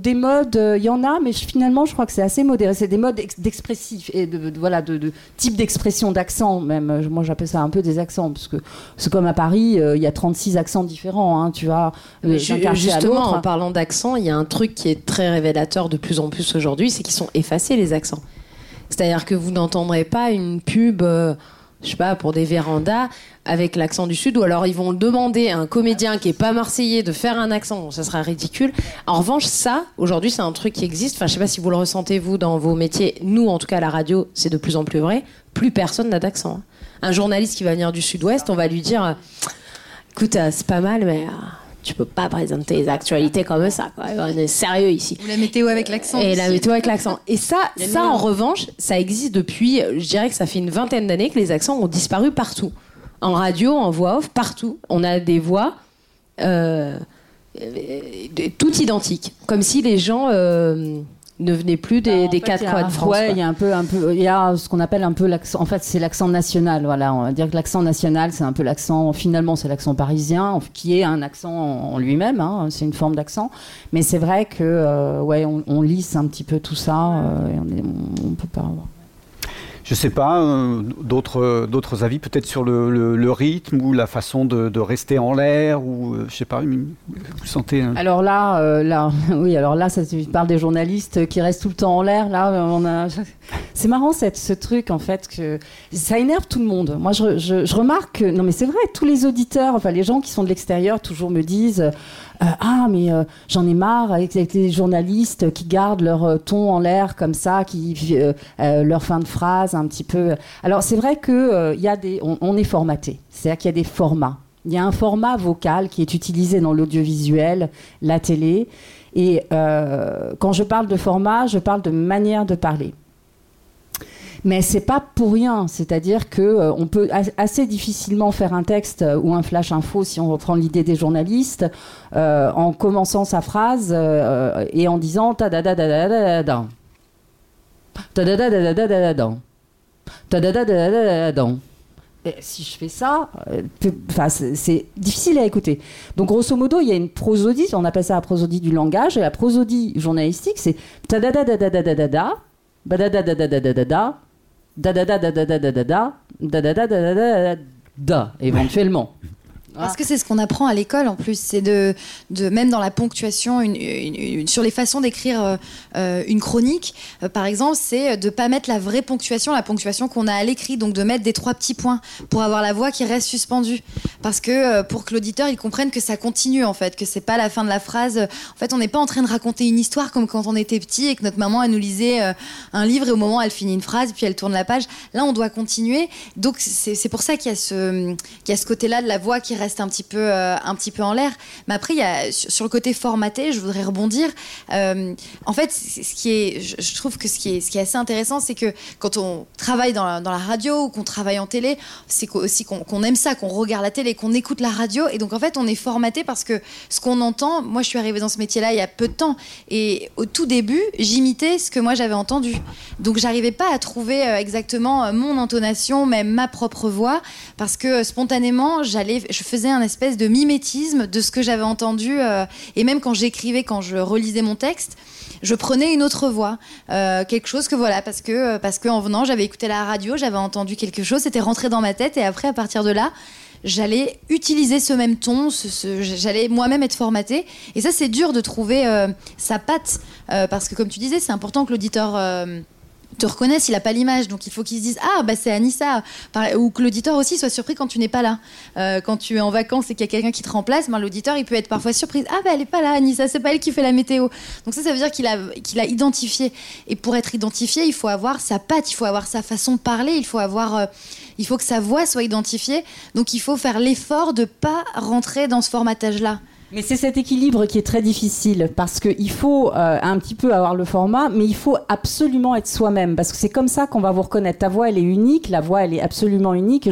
des modes, il y en a, mais finalement, je crois que c'est assez modéré. C'est des modes d'expressifs et de type d'expression, d'accent même. Moi, j'appelle ça un peu des accents, parce que c'est comme à Paris, il y a 36 accents différents. Hein, tu vois, justement, en parlant d'accent, il y a un truc qui est très révélateur de plus en plus aujourd'hui. C'est qu'ils sont effacés, les accents. C'est-à-dire que vous n'entendrez pas une pub, je sais pas, pour des vérandas avec l'accent du Sud, ou alors ils vont demander à un comédien qui est pas marseillais de faire un accent. Bon, ça sera ridicule. En revanche, ça, aujourd'hui, c'est un truc qui existe. Enfin, je sais pas si vous le ressentez, vous, dans vos métiers. Nous, en tout cas, à la radio, c'est de plus en plus vrai. Plus personne n'a d'accent. Un journaliste qui va venir du Sud-Ouest, on va lui dire « Écoute, c'est pas mal, mais... » Tu peux pas présenter les actualités comme ça, quoi. On est sérieux ici. Ou la météo avec l'accent. Et ça, en revanche, ça existe depuis, je dirais que ça fait une vingtaine d'années que les accents ont disparu partout. En radio, en voix off, partout. On a des voix toutes identiques. Comme si les gens... ne venait plus des quatre coins de France. Ouais, il y a un peu, il y a ce qu'on appelle un peu l'accent. En fait, c'est l'accent national. Voilà, on va dire que l'accent national, c'est un peu l'accent. Finalement, c'est l'accent parisien, qui est un accent en lui-même. Hein, c'est une forme d'accent. Mais c'est vrai que, ouais, on lisse un petit peu tout ça. Et on peut pas. Je sais pas, d'autres avis peut-être sur le rythme ou la façon de rester en l'air, ou je sais pas, vous sentez hein. Alors là, ça parle des journalistes qui restent tout le temps en l'air. Là, c'est marrant ce truc en fait que ça énerve tout le monde. Moi, je remarque que, non mais c'est vrai, tous les auditeurs, enfin les gens qui sont de l'extérieur, toujours me disent. Ah, mais j'en ai marre avec les journalistes qui gardent leur ton en l'air comme ça, qui leur fin de phrase un petit peu. Alors c'est vrai que on est formaté, c'est-à-dire qu'il y a des formats. Il y a un format vocal qui est utilisé dans l'audiovisuel, la télé, et quand je parle de format, je parle de manière de parler. Mais c'est pas pour rien, c'est-à-dire que on peut assez difficilement faire un texte ou un flash info, si on reprend l'idée des journalistes, en commençant sa phrase et en disant tadadadadadadadadam, tadadadadadadadam, tadadadadadadadam. Et si je fais ça, c'est difficile à écouter. Donc, grosso modo, il y a une prosodie, on appelle ça la prosodie du langage, et la prosodie journalistique, c'est tadadadadadadadada, badadadadadadada. Da da da da da da da da da da da da da da da éventuellement. Parce que c'est ce qu'on apprend à l'école en plus, c'est de même dans la ponctuation, sur les façons d'écrire une chronique, par exemple, c'est de pas mettre la vraie ponctuation, la ponctuation qu'on a à l'écrit, donc de mettre des 3 petits points pour avoir la voix qui reste suspendue, parce que pour que l'auditeur il comprenne que ça continue en fait, que c'est pas la fin de la phrase. En fait, on n'est pas en train de raconter une histoire comme quand on était petit et que notre maman elle nous lisait un livre et au moment elle finit une phrase puis elle tourne la page. Là, on doit continuer. Donc c'est pour ça qu'il y a ce côté-là de la voix qui reste un petit peu en l'air. Mais après, il y a sur le côté formaté, je voudrais rebondir. En fait, je trouve que ce qui est assez intéressant, c'est que quand on travaille dans la radio ou qu'on travaille en télé, c'est aussi qu'on aime ça, qu'on regarde la télé, qu'on écoute la radio. Et donc, en fait, on est formaté parce que ce qu'on entend, moi, je suis arrivée dans ce métier-là il y a peu de temps. Et au tout début, j'imitais ce que moi, j'avais entendu. Donc, j'arrivais pas à trouver exactement mon intonation, même ma propre voix, parce que spontanément, je faisais un espèce de mimétisme de ce que j'avais entendu. Et même quand j'écrivais, quand je relisais mon texte, je prenais une autre voix. Quelque chose que voilà, parce que en venant, j'avais écouté la radio, j'avais entendu quelque chose, c'était rentré dans ma tête. Et après, à partir de là, j'allais utiliser ce même ton, j'allais moi-même être formatée. Et ça, c'est dur de trouver sa patte. Parce que comme tu disais, c'est important que l'auditeur... te reconnaissent, il n'a pas l'image, donc il faut qu'ils se disent ah bah c'est Anissa, ou que l'auditeur aussi soit surpris quand tu n'es pas là, quand tu es en vacances et qu'il y a quelqu'un qui te remplace, ben, l'auditeur il peut être parfois surpris, ah bah elle n'est pas là Anissa, c'est pas elle qui fait la météo, donc ça veut dire qu'il a identifié, et pour être identifié il faut avoir sa patte, il faut avoir sa façon de parler, il faut que sa voix soit identifiée, donc il faut faire l'effort de ne pas rentrer dans ce formatage là. Mais c'est cet équilibre qui est très difficile, parce qu'il faut un petit peu avoir le format, mais il faut absolument être soi-même, parce que c'est comme ça qu'on va vous reconnaître. Ta voix, elle est unique, la voix, elle est absolument unique.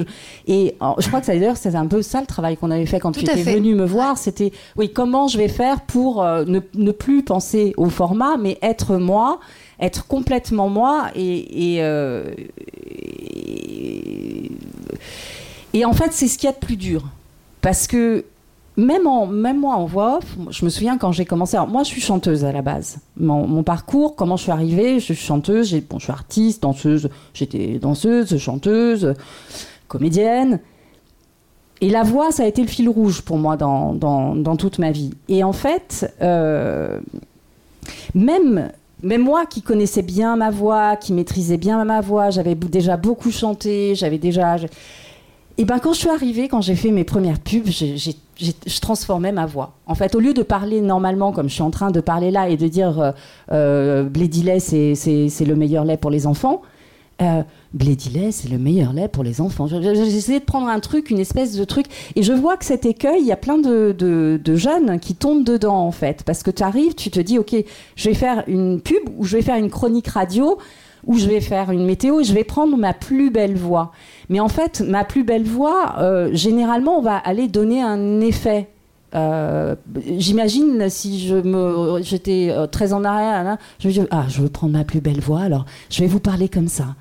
Et je crois que ça, d'ailleurs, c'est un peu ça le travail qu'on avait fait quand tu étais venu me voir. C'était, oui, comment je vais faire pour ne plus penser au format, mais être moi, être complètement moi et en fait, c'est ce qu'il y a de plus dur. Parce que même moi en voix off, je me souviens quand j'ai commencé. Alors moi je suis chanteuse à la base. Mon parcours, comment je suis arrivée, je suis chanteuse, je suis artiste, danseuse, j'étais danseuse, chanteuse, comédienne. Et la voix, ça a été le fil rouge pour moi dans toute ma vie. Et en fait, même moi qui connaissais bien ma voix, qui maîtrisais bien ma voix, j'avais déjà beaucoup chanté, Et ben quand je suis arrivée, quand j'ai fait mes premières pubs, je transformais ma voix. En fait, au lieu de parler normalement comme je suis en train de parler là et de dire Blédilet, c'est le meilleur lait pour les enfants. Blédilet, c'est le meilleur lait pour les enfants. J'ai essayé de prendre un truc, une espèce de truc. Et je vois que cet écueil, il y a plein de jeunes qui tombent dedans, en fait. Parce que tu arrives, tu te dis, OK, je vais faire une pub ou je vais faire une chronique radio ou je vais faire une météo et je vais prendre ma plus belle voix. Mais en fait, ma plus belle voix, généralement, on va aller donner un effet. J'imagine si j'étais très en arrière, là, je me dis, ah, je veux prendre ma plus belle voix, alors je vais vous parler comme ça.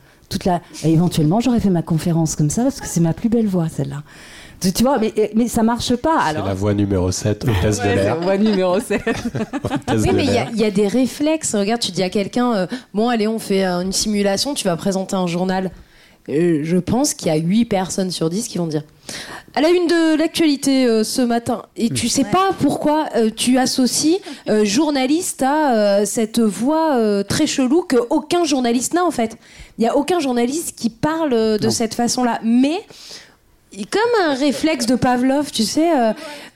Et éventuellement, j'aurais fait ma conférence comme ça, parce que c'est ma plus belle voix, celle-là. Tu vois, mais ça marche pas. Alors. C'est la voix numéro 7 au test de l'air. C'est la voix numéro 7. Oui, mais il y a des réflexes. Regarde, tu dis à quelqu'un, bon, allez, on fait une simulation, tu vas présenter un journal. Je pense qu'il y a 8 personnes sur 10 qui vont dire à la une de l'actualité ce matin. Et tu sais pas pourquoi tu associes journaliste à cette voix très chelou qu'aucun journaliste n'a en fait. Il n'y a aucun journaliste qui parle de cette façon-là. Mais comme un réflexe de Pavlov, tu sais,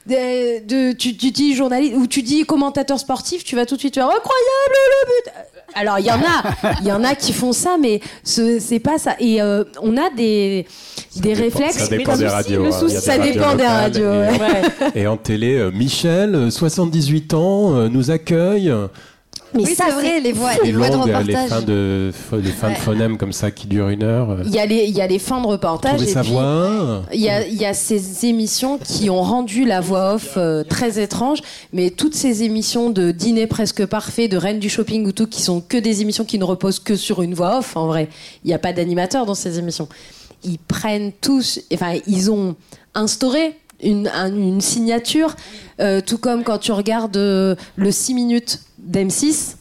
tu dis journaliste ou tu dis commentateur sportif, tu vas tout de suite faire incroyable le but. Alors il y en a qui font ça, mais c'est pas ça. Et on a des réflexes. Ça dépend des radios. Le souci, ça dépend des radios. Et en télé, Michel, 78 ans, nous accueille. Mais oui, ça, c'est vrai, les voix de reportage. Les fins de phonèmes comme ça qui durent 1 heure. Il y a les fins de reportage. Et puis, il y a ces émissions qui ont rendu la voix off très étrange, mais toutes ces émissions de Dîner presque parfait, de Reine du shopping ou tout, qui sont que des émissions qui ne reposent que sur une voix off, en vrai. Il n'y a pas d'animateur dans ces émissions. Ils prennent tous... Enfin, ils ont instauré... Une signature, tout comme quand tu regardes le 6 minutes d'M6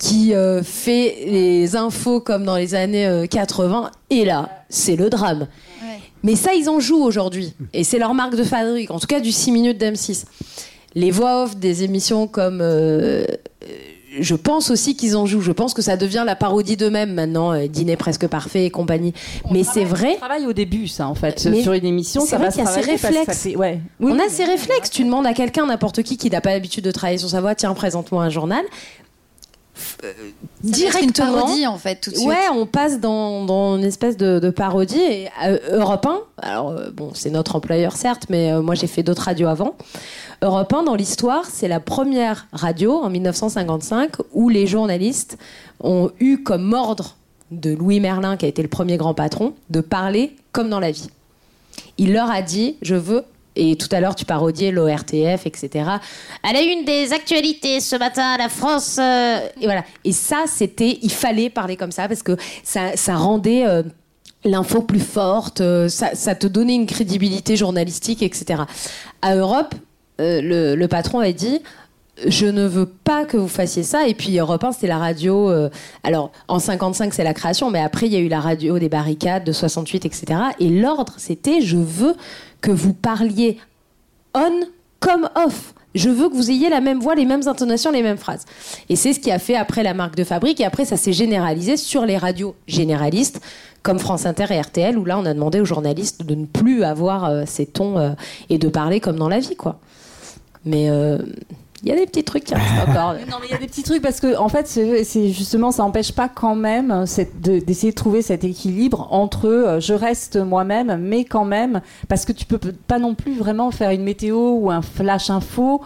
qui fait les infos comme dans les années 80, et là, c'est le drame. Ouais. Mais ça, ils en jouent aujourd'hui. Et c'est leur marque de fabrique, en tout cas du 6 minutes d'M6. Les voix off des émissions comme... je pense aussi qu'ils en jouent. Je pense que ça devient la parodie d'eux-mêmes maintenant, Dîner presque parfait et compagnie. Mais c'est vrai. On travaille au début, ça, en fait. Sur une émission, ça va se travailler. C'est vrai qu'il y a ces réflexes. Ouais. Oui, on a ces réflexes. Tu demandes à quelqu'un, n'importe qui n'a pas l'habitude de travailler sur sa voix, tiens, présente-moi un journal. Directement. Une parodie, en fait, tout de suite. Ouais, on passe dans une espèce de parodie. Et, Europe 1, alors, bon, c'est notre employeur, certes, mais moi, j'ai fait d'autres radios avant. Europe 1, dans l'histoire, c'est la première radio, en 1955, où les journalistes ont eu comme ordre de Louis Merlin, qui a été le premier grand patron, de parler comme dans la vie. Il leur a dit, je veux... Et tout à l'heure, tu parodiais l'ORTF, etc. À la une des actualités ce matin, la France... Et voilà. Et ça, c'était... Il fallait parler comme ça, parce que ça rendait l'info plus forte, ça te donnait une crédibilité journalistique, etc. À Europe, le patron a dit... Je ne veux pas que vous fassiez ça. Et puis Europe 1, c'était la radio... alors, en 55, c'est la création, mais après, il y a eu la radio des barricades, de 68, etc. Et l'ordre, c'était, je veux que vous parliez on comme off. Je veux que vous ayez la même voix, les mêmes intonations, les mêmes phrases. Et c'est ce qui a fait après la marque de fabrique. Et après, ça s'est généralisé sur les radios généralistes, comme France Inter et RTL, où là, on a demandé aux journalistes de ne plus avoir ces tons et de parler comme dans la vie, quoi. Mais... Il y a des petits trucs qui restent encore. Non, mais il y a des petits trucs parce que, en fait, c'est justement, ça n'empêche pas quand même d'essayer de trouver cet équilibre entre je reste moi-même, mais quand même, parce que tu peux pas non plus vraiment faire une météo ou un flash info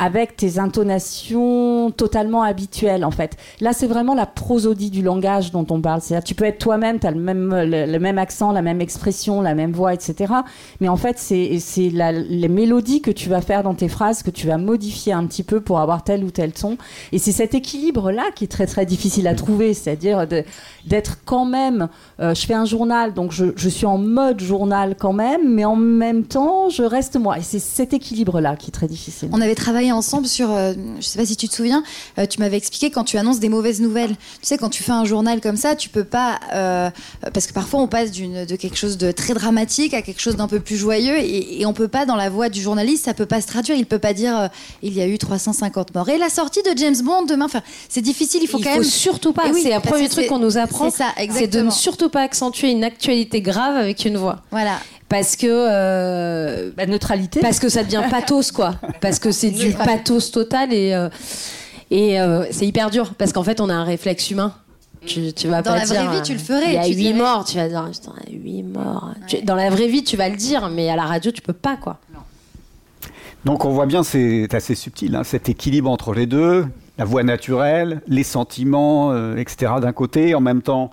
avec tes intonations totalement habituelles, en fait. Là, c'est vraiment la prosodie du langage dont on parle. C'est-à-dire, tu peux être toi-même, tu as le même accent, la même expression, la même voix, etc. Mais en fait, c'est les mélodies que tu vas faire dans tes phrases, que tu vas modifier un petit peu pour avoir tel ou tel ton. Et c'est cet équilibre-là qui est très, très difficile à trouver. C'est-à-dire d'être quand même... je fais un journal, donc je suis en mode journal quand même, mais en même temps, je reste moi. Et c'est cet équilibre-là qui est très difficile. On avait travaillé ensemble sur, je sais pas si tu te souviens, tu m'avais expliqué quand tu annonces des mauvaises nouvelles. Tu sais, quand tu fais un journal comme ça, tu peux pas, parce que parfois on passe de quelque chose de très dramatique à quelque chose d'un peu plus joyeux et on peut pas, dans la voix du journaliste, ça peut pas se traduire. Il peut pas dire il y a eu 350 morts et la sortie de James Bond demain. Enfin, c'est difficile, il faut surtout pas. Oui, c'est un premier truc qu'on nous apprend, c'est de ne surtout pas accentuer une actualité grave avec une voix. Voilà. Parce que neutralité. Parce que ça devient pathos, quoi. Parce que c'est du pathos total et c'est hyper dur. Parce qu'en fait, on a un réflexe humain. Tu vas dans pas dire. Dans la vraie vie, tu le ferais. Il y a 8 morts. Tu vas dire putain, 8 morts. Ouais. Dans la vraie vie, tu vas le dire, mais à la radio, tu peux pas, quoi. Non. Donc on voit bien, c'est assez subtil, hein, cet équilibre entre les deux, la voix naturelle, les sentiments, etc. D'un côté, en même temps.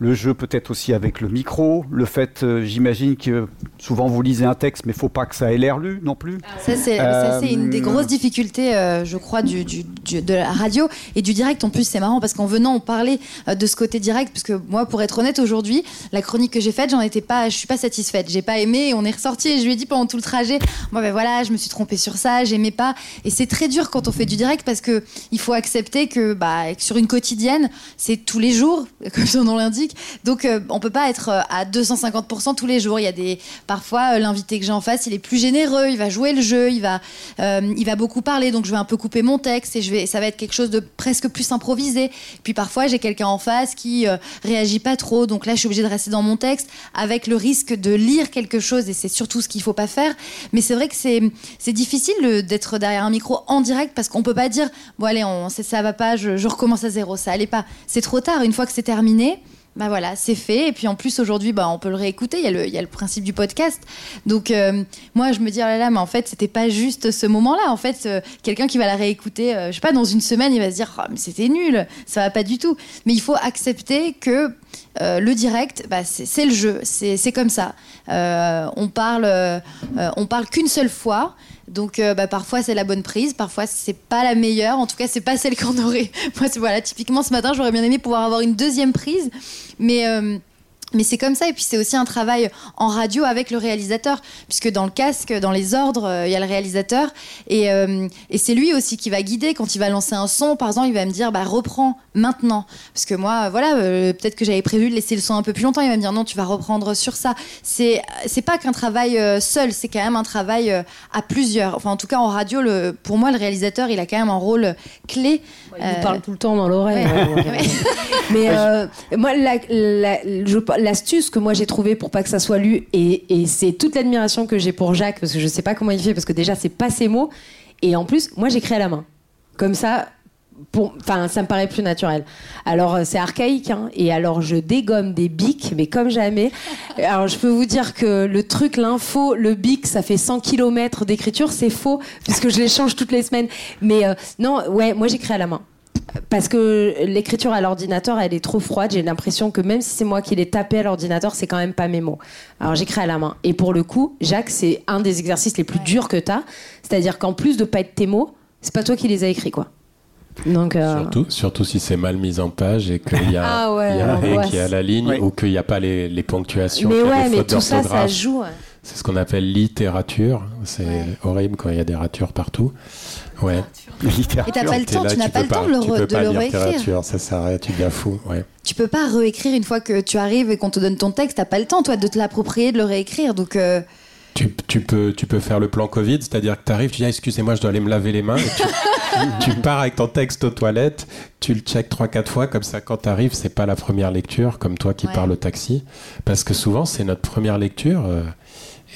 Le jeu peut-être aussi avec le micro, le fait, j'imagine que souvent vous lisez un texte, mais il ne faut pas que ça ait l'air lu non plus. Ça, c'est une des grosses difficultés, je crois, de la radio et du direct. En plus, c'est marrant parce qu'en venant, on parlait de ce côté direct, parce que moi, pour être honnête, aujourd'hui, la chronique que j'ai faite, je ne suis pas satisfaite. Je n'ai pas aimé et on est ressorti et je lui ai dit pendant tout le trajet, moi, ben voilà, je me suis trompée sur ça, je n'aimais pas. Et c'est très dur quand on fait du direct parce qu'il faut accepter que sur une quotidienne, c'est tous les jours, comme son nom l'indique. Donc on peut pas être à 250% tous les jours. Il y a parfois l'invité que j'ai en face, il est plus généreux, il va jouer le jeu, il va beaucoup parler. Donc je vais un peu couper mon texte et ça va être quelque chose de presque plus improvisé. Puis parfois j'ai quelqu'un en face qui réagit pas trop. Donc là je suis obligée de rester dans mon texte avec le risque de lire quelque chose et c'est surtout ce qu'il faut pas faire. Mais c'est vrai que c'est difficile d'être derrière un micro en direct parce qu'on peut pas dire bon allez ça va pas, je recommence à zéro, ça allait pas. C'est trop tard une fois que c'est terminé. Bah voilà, c'est fait. Et puis en plus, aujourd'hui, on peut le réécouter. Il y a le principe du podcast. Donc, moi, je me dis, oh là là, mais en fait, c'était pas juste ce moment-là. En fait, quelqu'un qui va la réécouter, je sais pas, dans une semaine, il va se dire, oh, mais c'était nul, ça va pas du tout. Mais il faut accepter que le direct, c'est le jeu, c'est comme ça. On parle qu'une seule fois. Donc parfois c'est la bonne prise, parfois c'est pas la meilleure, en tout cas c'est pas celle qu'on aurait. Moi, typiquement ce matin j'aurais bien aimé pouvoir avoir une deuxième prise, mais Mais c'est comme ça, et puis c'est aussi un travail en radio avec le réalisateur, puisque dans le casque, dans les ordres, il y a le réalisateur, et c'est lui aussi qui va guider. Quand il va lancer un son, par exemple, il va me dire, bah reprends maintenant, parce que moi, voilà, peut-être que j'avais prévu de laisser le son un peu plus longtemps, il va me dire non, tu vas reprendre sur ça. C'est pas qu'un travail seul, c'est quand même un travail à plusieurs. Enfin, en tout cas, en radio, pour moi, le réalisateur, il a quand même un rôle clé. Il nous parle tout le temps dans l'oreille. Ouais. Ouais. Mais moi, l'astuce que moi j'ai trouvée pour pas que ça soit lu, et c'est toute l'admiration que j'ai pour Jacques, parce que je sais pas comment il fait, parce que déjà c'est pas ses mots, et en plus moi j'écris à la main, comme ça, enfin ça me paraît plus naturel. Alors c'est archaïque, hein, et alors je dégomme des bics, mais comme jamais. Alors je peux vous dire que le truc, l'info, le bic, ça fait 100 km d'écriture, c'est faux, puisque je les change toutes les semaines. Mais non, ouais, moi j'écris à la main. Parce que l'écriture à l'ordinateur, elle est trop froide. J'ai l'impression que même si c'est moi qui l'ai tapé à l'ordinateur, c'est quand même pas mes mots. Alors j'écris à la main. Et pour le coup, Jacques, c'est un des exercices les plus durs que t'as. C'est-à-dire qu'en plus de pas être tes mots, c'est pas toi qui les as écrits, quoi. Donc surtout si c'est mal mis en page et qu'il y a et qu'il y a la ligne ou qu'il n'y a pas les ponctuations. Mais ouais, mais tout ça, ça joue. Ouais. C'est ce qu'on appelle littérature. C'est horrible quand il y a des ratures partout. Ouais. Et t'as pas le temps, tu n'as pas le temps de le réécrire. Ça s'arrête, tu deviens fou. Ouais. Tu peux pas réécrire une fois que tu arrives et qu'on te donne ton texte. T'as pas le temps, toi, de te l'approprier, de le réécrire. Donc tu peux faire le plan Covid, c'est-à-dire que t'arrives, tu dis excusez-moi, je dois aller me laver les mains. Et tu pars avec ton texte aux toilettes, tu le check 3-4 fois, comme ça quand t'arrives, c'est pas la première lecture, comme toi qui parles au taxi, parce que souvent c'est notre première lecture.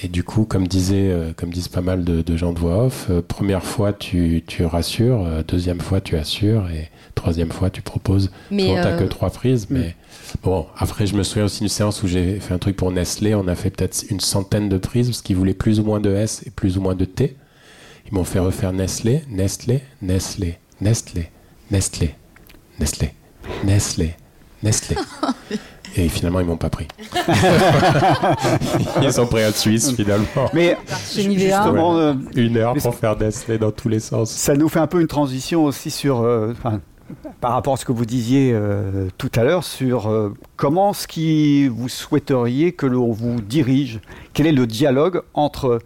Et du coup, comme disent pas mal de gens de voix off, première fois tu rassures, deuxième fois tu assures et troisième fois tu proposes. Mais t'as que 3 prises. Mais bon, après je me souviens aussi d'une séance où j'ai fait un truc pour Nestlé, on a fait peut-être une 100aine de prises parce qu'ils voulaient plus ou moins de S et plus ou moins de T. Ils m'ont fait refaire Nestlé, Nestlé, Nestlé, Nestlé, Nestlé, Nestlé, Nestlé, Nestlé. Et finalement, ils m'ont pas pris. Ils ont pris un Suisse, finalement. Mais justement, une heure pour faire Nestlé dans tous les sens. Ça nous fait un peu une transition aussi sur, par rapport à ce que vous disiez tout à l'heure, sur comment ce qui vous souhaiteriez que l'on vous dirige. Quel est le dialogue entre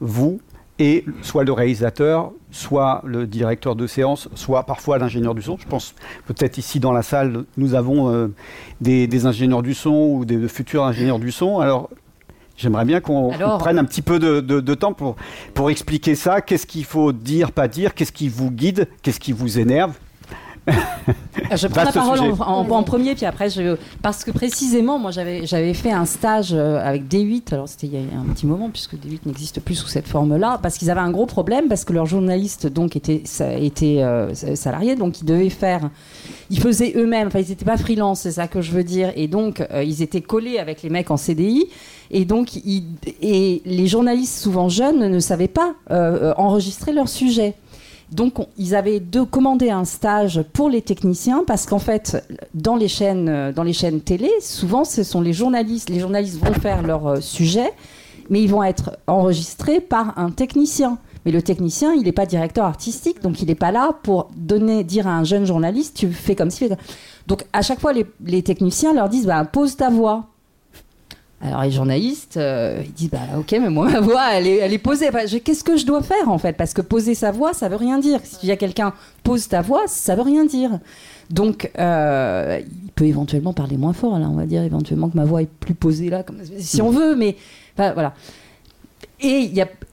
vous et soit le réalisateur, soit le directeur de séance, soit parfois l'ingénieur du son. Je pense peut-être ici dans la salle, nous avons des ingénieurs du son ou des futurs ingénieurs du son. Alors, j'aimerais bien qu'on prenne un petit peu de temps pour expliquer ça. Qu'est-ce qu'il faut dire, pas dire ? Qu'est-ce qui vous guide ? Qu'est-ce qui vous énerve ? Je prends la parole en premier, puis après parce que précisément moi j'avais fait un stage avec D8, alors c'était il y a un petit moment puisque D8 n'existe plus sous cette forme-là, parce qu'ils avaient un gros problème parce que leurs journalistes donc étaient salariés, donc ils faisaient eux-mêmes, enfin ils n'étaient pas freelance, c'est ça que je veux dire, et donc ils étaient collés avec les mecs en CDI. Et donc, les journalistes souvent jeunes ne savaient pas enregistrer leur sujet. Donc, ils avaient commandé un stage pour les techniciens parce qu'en fait, dans les chaînes télé, souvent, ce sont les journalistes. Les journalistes vont faire leur sujet, mais ils vont être enregistrés par un technicien. Mais le technicien, il n'est pas directeur artistique, donc il n'est pas là pour dire à un jeune journaliste « tu fais comme si... » Donc, à chaque fois, les techniciens leur disent « pose ta voix ». Alors les journalistes, ils disent ok, mais moi ma voix elle est posée. Enfin, qu'est-ce que je dois faire en fait ? Parce que poser sa voix, ça veut rien dire. Si tu dis à quelqu'un pose ta voix, ça veut rien dire. Donc il peut éventuellement parler moins fort là, on va dire éventuellement que ma voix est plus posée là, comme, si on veut. Mais enfin, voilà. Et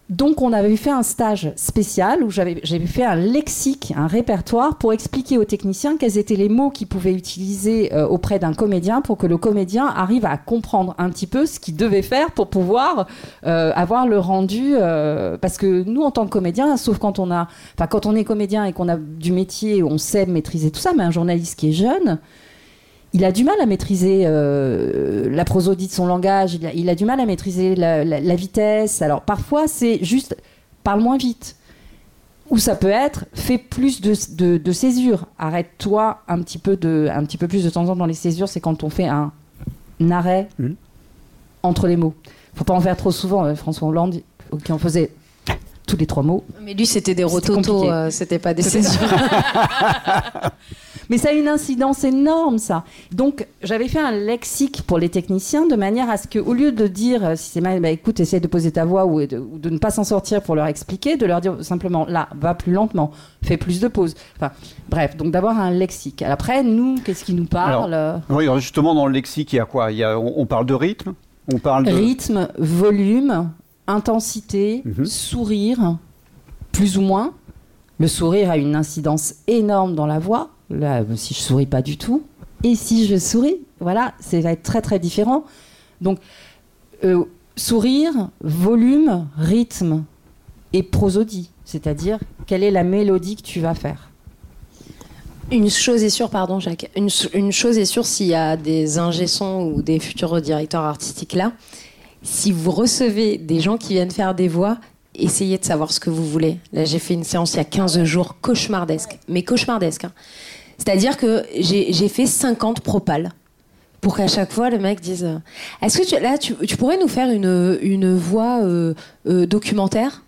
donc on avait fait un stage spécial où j'avais fait un lexique, un répertoire pour expliquer aux techniciens quels étaient les mots qu'ils pouvaient utiliser auprès d'un comédien pour que le comédien arrive à comprendre un petit peu ce qu'il devait faire pour pouvoir avoir le rendu. Parce que nous, en tant que comédien, sauf quand on est comédien et qu'on a du métier, on sait maîtriser tout ça, mais un journaliste qui est jeune... Il a du mal à maîtriser la prosodie de son langage, il a du mal à maîtriser la vitesse. Alors parfois, c'est juste « parle moins vite ». Ou ça peut être « fais plus de césures ». Arrête-toi un petit peu plus de temps en temps dans les césures, c'est quand on fait un arrêt entre les mots. Il ne faut pas en faire trop souvent. François Hollande, qui en faisait... tous les 3 mots. Mais lui, c'était des rototos, c'était pas des césures. Mais ça a une incidence énorme, ça. Donc, j'avais fait un lexique pour les techniciens de manière à ce qu'au lieu de dire, si c'est mal, bah, écoute, essaye de poser ta voix ou de ne pas s'en sortir pour leur expliquer, de leur dire simplement, là, va plus lentement, fais plus de pauses. Enfin, bref, donc d'avoir un lexique. Après, nous, qu'est-ce qui nous parle ? Alors, justement, dans le lexique, il y a quoi ? On parle de rythme, on parle de... Rythme, volume, intensité, sourire, plus ou moins. Le sourire a une incidence énorme dans la voix. Là, si je souris pas du tout, et si je souris, voilà, ça va être très très différent. Donc, sourire, volume, rythme et prosodie, c'est-à-dire quelle est la mélodie que tu vas faire. Une chose est sûre, pardon Jacques, une chose est sûre, s'il y a des ingé-sons ou des futurs directeurs artistiques là, si vous recevez des gens qui viennent faire des voix, essayez de savoir ce que vous voulez. Là, j'ai fait une séance il y a 15 jours cauchemardesque, mais cauchemardesque, hein. C'est-à-dire que j'ai fait 50 propales pour qu'à chaque fois, le mec dise « Est-ce que tu pourrais nous faire une voix documentaire ?»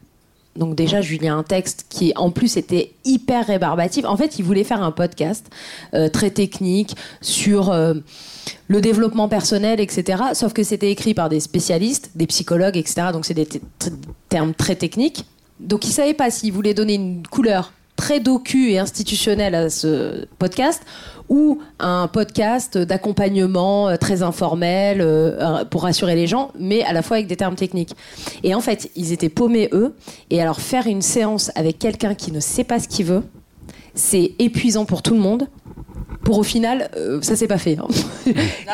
Donc déjà, je lui ai un texte qui, en plus, était hyper rébarbatif. En fait, il voulait faire un podcast très technique sur le développement personnel, etc. Sauf que c'était écrit par des spécialistes, des psychologues, etc. Donc, c'est des termes très techniques. Donc, il ne savait pas s'il voulait donner une couleur très docu et institutionnel à ce podcast, ou un podcast d'accompagnement très informel pour rassurer les gens, mais à la fois avec des termes techniques. Et en fait, ils étaient paumés, eux, et alors faire une séance avec quelqu'un qui ne sait pas ce qu'il veut, c'est épuisant pour tout le monde, pour au final, ça s'est pas fait.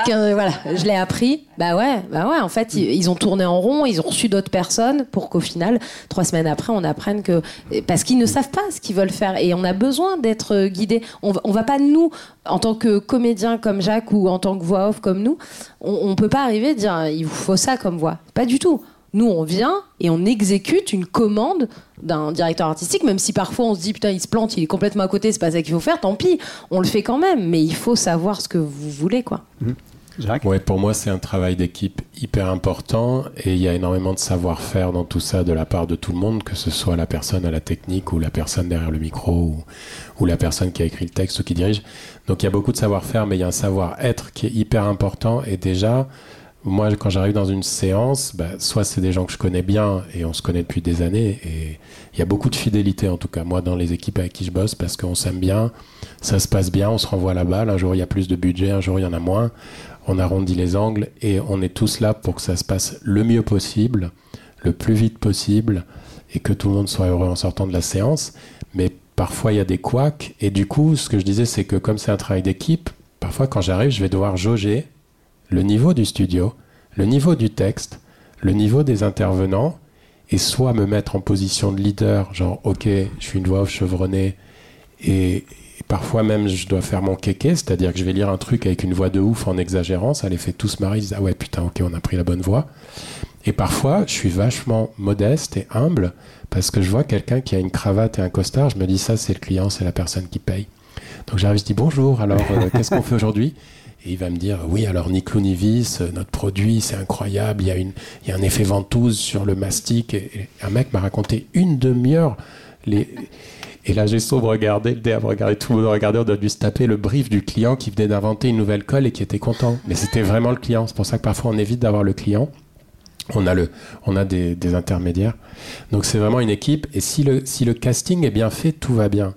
Voilà, je l'ai appris. Bah ouais. En fait, ils ont tourné en rond, ils ont reçu d'autres personnes pour qu'au final, 3 semaines après, on apprenne que parce qu'ils ne savent pas ce qu'ils veulent faire et on a besoin d'être guidés. On va pas nous, en tant que comédiens comme Jacques ou en tant que voix off comme nous, on peut pas arriver à dire il vous faut ça comme voix. Pas du tout. Nous, on vient et on exécute une commande d'un directeur artistique, même si parfois on se dit putain, il se plante, il est complètement à côté, c'est pas ça qu'il faut faire, tant pis, on le fait quand même, mais il faut savoir ce que vous voulez, quoi. Jacques ? Ouais, pour moi, c'est un travail d'équipe hyper important et il y a énormément de savoir-faire dans tout ça de la part de tout le monde, que ce soit la personne à la technique ou la personne derrière le micro ou la personne qui a écrit le texte ou qui dirige. Donc il y a beaucoup de savoir-faire, mais il y a un savoir-être qui est hyper important et déjà, moi, quand j'arrive dans une séance, soit c'est des gens que je connais bien et on se connaît depuis des années et il y a beaucoup de fidélité en tout cas, moi, dans les équipes avec qui je bosse parce qu'on s'aime bien, ça se passe bien, on se renvoie la balle, un jour il y a plus de budget, un jour il y en a moins, on arrondit les angles et on est tous là pour que ça se passe le mieux possible, le plus vite possible et que tout le monde soit heureux en sortant de la séance. Mais parfois il y a des couacs et du coup, ce que je disais, c'est que comme c'est un travail d'équipe, parfois quand j'arrive, je vais devoir jauger le niveau du studio, le niveau du texte, le niveau des intervenants, et soit me mettre en position de leader, genre ok, je suis une voix off chevronnée, et parfois même je dois faire mon kéké, c'est-à-dire que je vais lire un truc avec une voix de ouf en exagérant, ça les fait tous marrer, ils disent ah ouais putain ok, on a pris la bonne voix, et parfois je suis vachement modeste et humble, parce que je vois quelqu'un qui a une cravate et un costard, je me dis ça c'est le client, c'est la personne qui paye, donc j'arrive, je dis bonjour, alors qu'est-ce qu'on fait aujourd'hui ? Et il va me dire, oui, alors ni clou ni vis, notre produit, c'est incroyable, il y a un effet ventouse sur le mastic. Et un mec m'a raconté une demi-heure. Et là, j'ai sauvé regarder, le DM regardait, tout le monde regardait, on doit lui se taper le brief du client qui venait d'inventer une nouvelle colle et qui était content. Mais c'était vraiment le client. C'est pour ça que parfois, on évite d'avoir le client. On a des intermédiaires. Donc, c'est vraiment une équipe. Et si le casting est bien fait, tout va bien.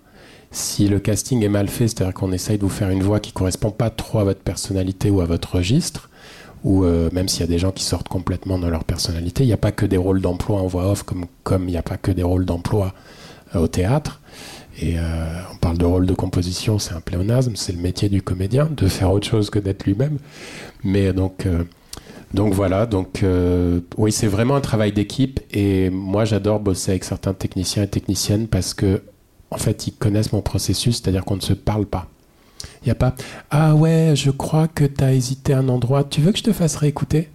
Si le casting est mal fait, c'est-à-dire qu'on essaye de vous faire une voix qui ne correspond pas trop à votre personnalité ou à votre registre, ou même s'il y a des gens qui sortent complètement de leur personnalité, il n'y a pas que des rôles d'emploi en voix off, comme il n'y a pas que des rôles d'emploi au théâtre. Et on parle de rôle de composition, c'est un pléonasme, c'est le métier du comédien, de faire autre chose que d'être lui-même. Mais donc voilà, oui, c'est vraiment un travail d'équipe. Et moi, j'adore bosser avec certains techniciens et techniciennes parce que, en fait, ils connaissent mon processus, c'est-à-dire qu'on ne se parle pas. Il n'y a pas « Ah ouais, je crois que tu as hésité à un endroit, tu veux que je te fasse réécouter ?»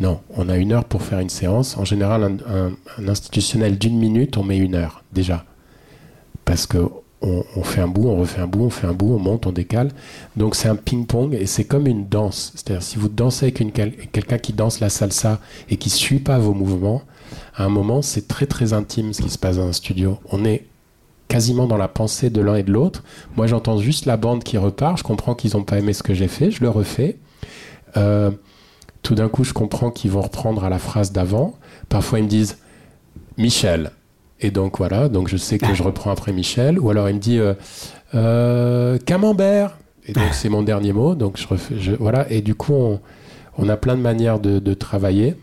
Non, on a 1 heure pour faire une séance. En général, un institutionnel d'1 minute, on met 1 heure, déjà. Parce qu'on fait un bout, on refait un bout, on fait un bout, on monte, on décale. Donc c'est un ping-pong et c'est comme une danse. C'est-à-dire si vous dansez avec quelqu'un qui danse la salsa et qui ne suit pas vos mouvements, à un moment, c'est très très intime ce qui se passe dans un studio. On est quasiment dans la pensée de l'un et de l'autre. Moi, j'entends juste la bande qui repart. Je comprends qu'ils n'ont pas aimé ce que j'ai fait. Je le refais. Tout d'un coup, je comprends qu'ils vont reprendre à la phrase d'avant. Parfois, ils me disent « Michel ». Et donc, voilà. Donc, je sais que je reprends après Michel. Ou alors, il me dit « Camembert ». Et donc, c'est mon dernier mot. Donc, je refais, voilà. Et du coup, on a plein de manières de travailler.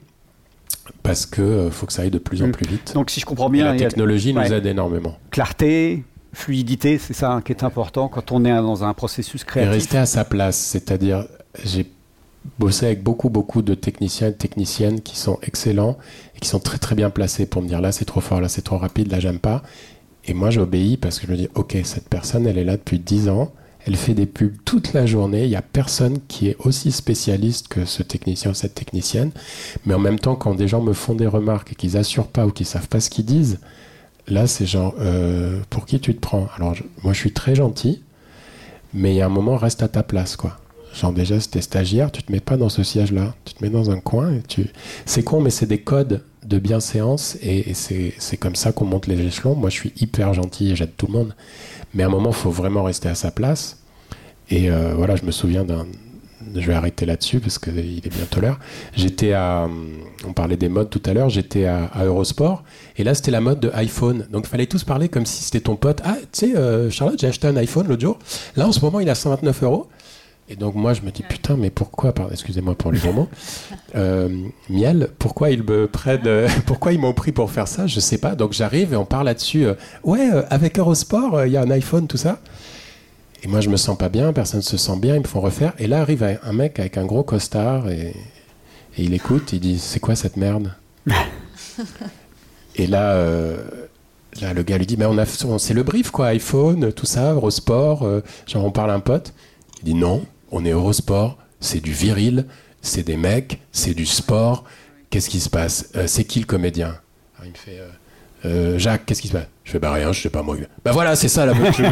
Parce qu'il faut que ça aille de plus en plus vite. Donc, si je comprends bien... Et la technologie nous aide énormément. Clarté, fluidité, c'est ça qui est important quand on est dans un processus créatif. Et rester à sa place. C'est-à-dire, j'ai bossé avec beaucoup de techniciens et de techniciennes qui sont excellents et qui sont très, très bien placés pour me dire « là, c'est trop fort, là, c'est trop rapide, là, j'aime pas ». Et moi, j'obéis parce que je me dis « ok, cette personne, elle est là depuis 10 ans ». Elle fait des pubs toute la journée. Il n'y a personne qui est aussi spécialiste que ce technicien ou cette technicienne. Mais en même temps, quand des gens me font des remarques et qu'ils n'assurent pas ou qu'ils ne savent pas ce qu'ils disent, là, c'est genre, pour qui tu te prends ? Alors, moi, je suis très gentil, mais il y a un moment, reste à ta place, quoi. Genre, déjà, si t'es stagiaire, tu ne te mets pas dans ce siège-là. Tu te mets dans un coin et tu... C'est con, mais c'est des codes de bienséance et c'est comme ça qu'on monte les échelons. Moi, je suis hyper gentil et j'aide tout le monde. Mais à un moment, il faut vraiment rester à sa place. Et voilà, je me souviens d'un... Je vais arrêter là-dessus parce qu'il est bientôt l'heure. J'étais à... On parlait des modes tout à l'heure. J'étais à Eurosport. Et là, c'était la mode de iPhone. Donc, il fallait tous parler comme si c'était ton pote. Ah, tu sais, Charlotte, j'ai acheté un iPhone l'autre jour. Là, en ce moment, il est à 129 €. Et donc, moi, je me dis, putain, mais pourquoi... Excusez-moi pour les gros mots. Miel, pourquoi ils me prennent... pourquoi ils m'ont pris pour faire ça ? Je sais pas. Donc, j'arrive et on parle là-dessus. Avec Eurosport, il y a un iPhone, tout ça. Et moi, je me sens pas bien. Personne se sent bien. Ils me font refaire. Et là, arrive un mec avec un gros costard et il écoute. Il dit, c'est quoi cette merde ? Et là... Là, le gars lui dit, mais c'est le brief, quoi. iPhone, tout ça, Eurosport. Genre, on parle à un pote. Il dit, non. On est Eurosport, c'est du viril, c'est des mecs, c'est du sport. Qu'est-ce qui se passe ? C'est qui le comédien ? Alors il me fait Jacques, qu'est-ce qui se passe ? Je fais rien, je sais pas moi. Bah voilà, c'est ça la bonne chose.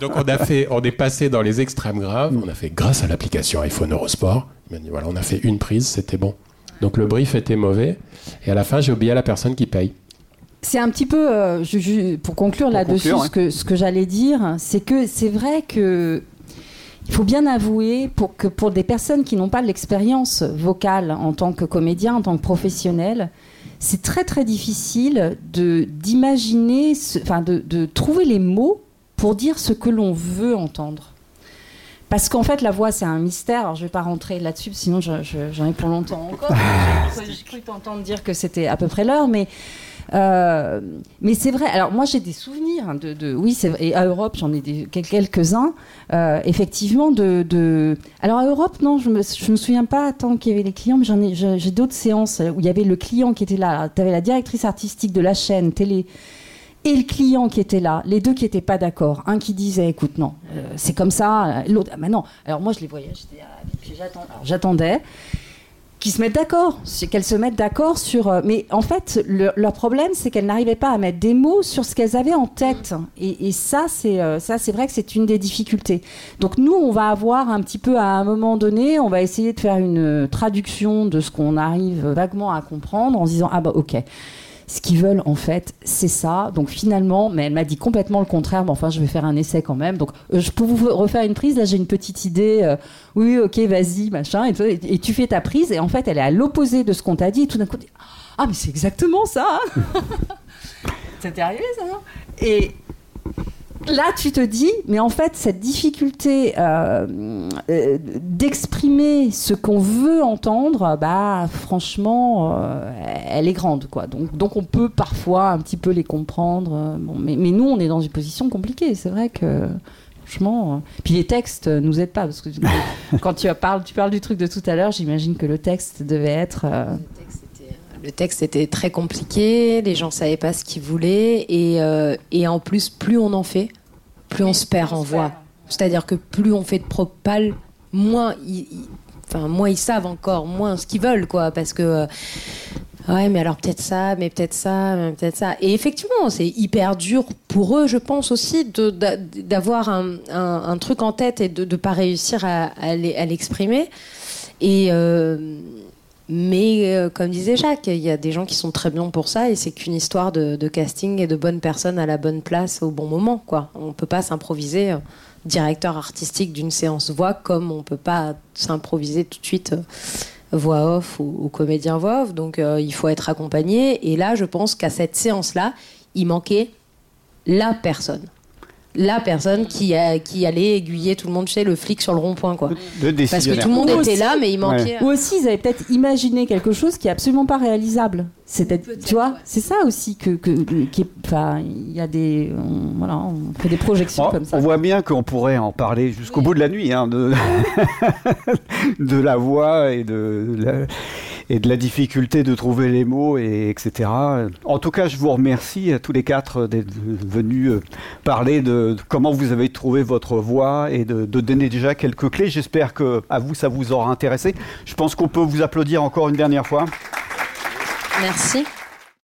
Donc on est passé dans les extrêmes graves. On a fait grâce à l'application iPhone Eurosport. Voilà, on a fait une prise, c'était bon. Donc le brief était mauvais et à la fin j'ai oublié la personne qui paye. C'est un petit peu, pour conclure là-dessus, hein. ce que j'allais dire, c'est que c'est vrai que il faut bien avouer que pour des personnes qui n'ont pas l'expérience vocale en tant que comédien, en tant que professionnel, c'est très très difficile de trouver les mots pour dire ce que l'on veut entendre. Parce qu'en fait, la voix, c'est un mystère. Alors, je ne vais pas rentrer là-dessus, sinon j'en ai pour longtemps encore. J'ai cru t'entendre dire que c'était à peu près l'heure, mais c'est vrai. Alors moi, j'ai des souvenirs et à Europe, j'en ai quelques-uns. Effectivement, Alors à Europe, non, je me souviens pas tant qu'il y avait les clients, mais j'ai d'autres séances où il y avait le client qui était là. Tu avais la directrice artistique de la chaîne télé. Et le client qui était là, les deux qui n'étaient pas d'accord, un qui disait, écoute, non, c'est comme ça, l'autre, non. Alors moi, je les voyais, j'attendais qu'ils se mettent d'accord, qu'elles se mettent d'accord sur... Mais en fait, leur problème, c'est qu'elles n'arrivaient pas à mettre des mots sur ce qu'elles avaient en tête. Et ça, c'est vrai que c'est une des difficultés. Donc nous, on va avoir un petit peu, à un moment donné, on va essayer de faire une traduction de ce qu'on arrive vaguement à comprendre en se disant, ah bah ok... Ce qu'ils veulent, en fait, c'est ça. Donc, finalement, mais elle m'a dit complètement le contraire. Mais enfin, je vais faire un essai quand même. Donc, je peux vous refaire une prise. Là, j'ai une petite idée. Oui, OK, vas-y, machin. Et tu fais ta prise. Et en fait, elle est à l'opposé de ce qu'on t'a dit. Et tout d'un coup, tu dis, ah, mais c'est exactement ça. Ça t'est arrivé, ça, non ? Et là, tu te dis, mais en fait, cette difficulté d'exprimer ce qu'on veut entendre, bah, franchement, elle est grande, quoi. Donc, on peut parfois un petit peu les comprendre. Mais nous, on est dans une position compliquée. C'est vrai que, franchement... Puis les textes nous aident pas, parce que quand tu parles du truc de tout à l'heure, j'imagine que le texte devait être... Le texte était très compliqué, les gens ne savaient pas ce qu'ils voulaient et en plus, plus on en fait, plus on se perd en voix. C'est-à-dire que plus on fait de propal, moins ils savent encore, moins ce qu'ils veulent, quoi, parce que... ouais, mais alors peut-être ça, mais peut-être ça, mais peut-être ça. Et effectivement, c'est hyper dur pour eux, je pense aussi, d'avoir un truc en tête et de ne pas réussir à l'exprimer. Et... Mais comme disait Jacques, il y a des gens qui sont très bons pour ça et c'est qu'une histoire de casting et de bonnes personnes à la bonne place au bon moment, quoi. On ne peut pas s'improviser directeur artistique d'une séance voix comme on ne peut pas s'improviser tout de suite voix off ou comédien voix off. Donc il faut être accompagné. Et là, je pense qu'à cette séance-là, il manquait la personne. La personne qui allait aiguiller tout le monde, chez le flic sur le rond-point, quoi. Parce que tout le monde était là, mais il manquait. Ouais. Ou aussi, ils avaient peut-être imaginé quelque chose qui est absolument pas réalisable. Tu vois, ouais. C'est ça aussi que enfin, il y a des, voilà, on fait des projections comme ça. On voit bien qu'on pourrait en parler jusqu'au bout de la nuit, hein, de la voix et de la difficulté de trouver les mots, et etc. En tout cas, je vous remercie à tous les quatre d'être venus parler de comment vous avez trouvé votre voix et de donner déjà quelques clés. J'espère que à vous, ça vous aura intéressé. Je pense qu'on peut vous applaudir encore une dernière fois. Merci.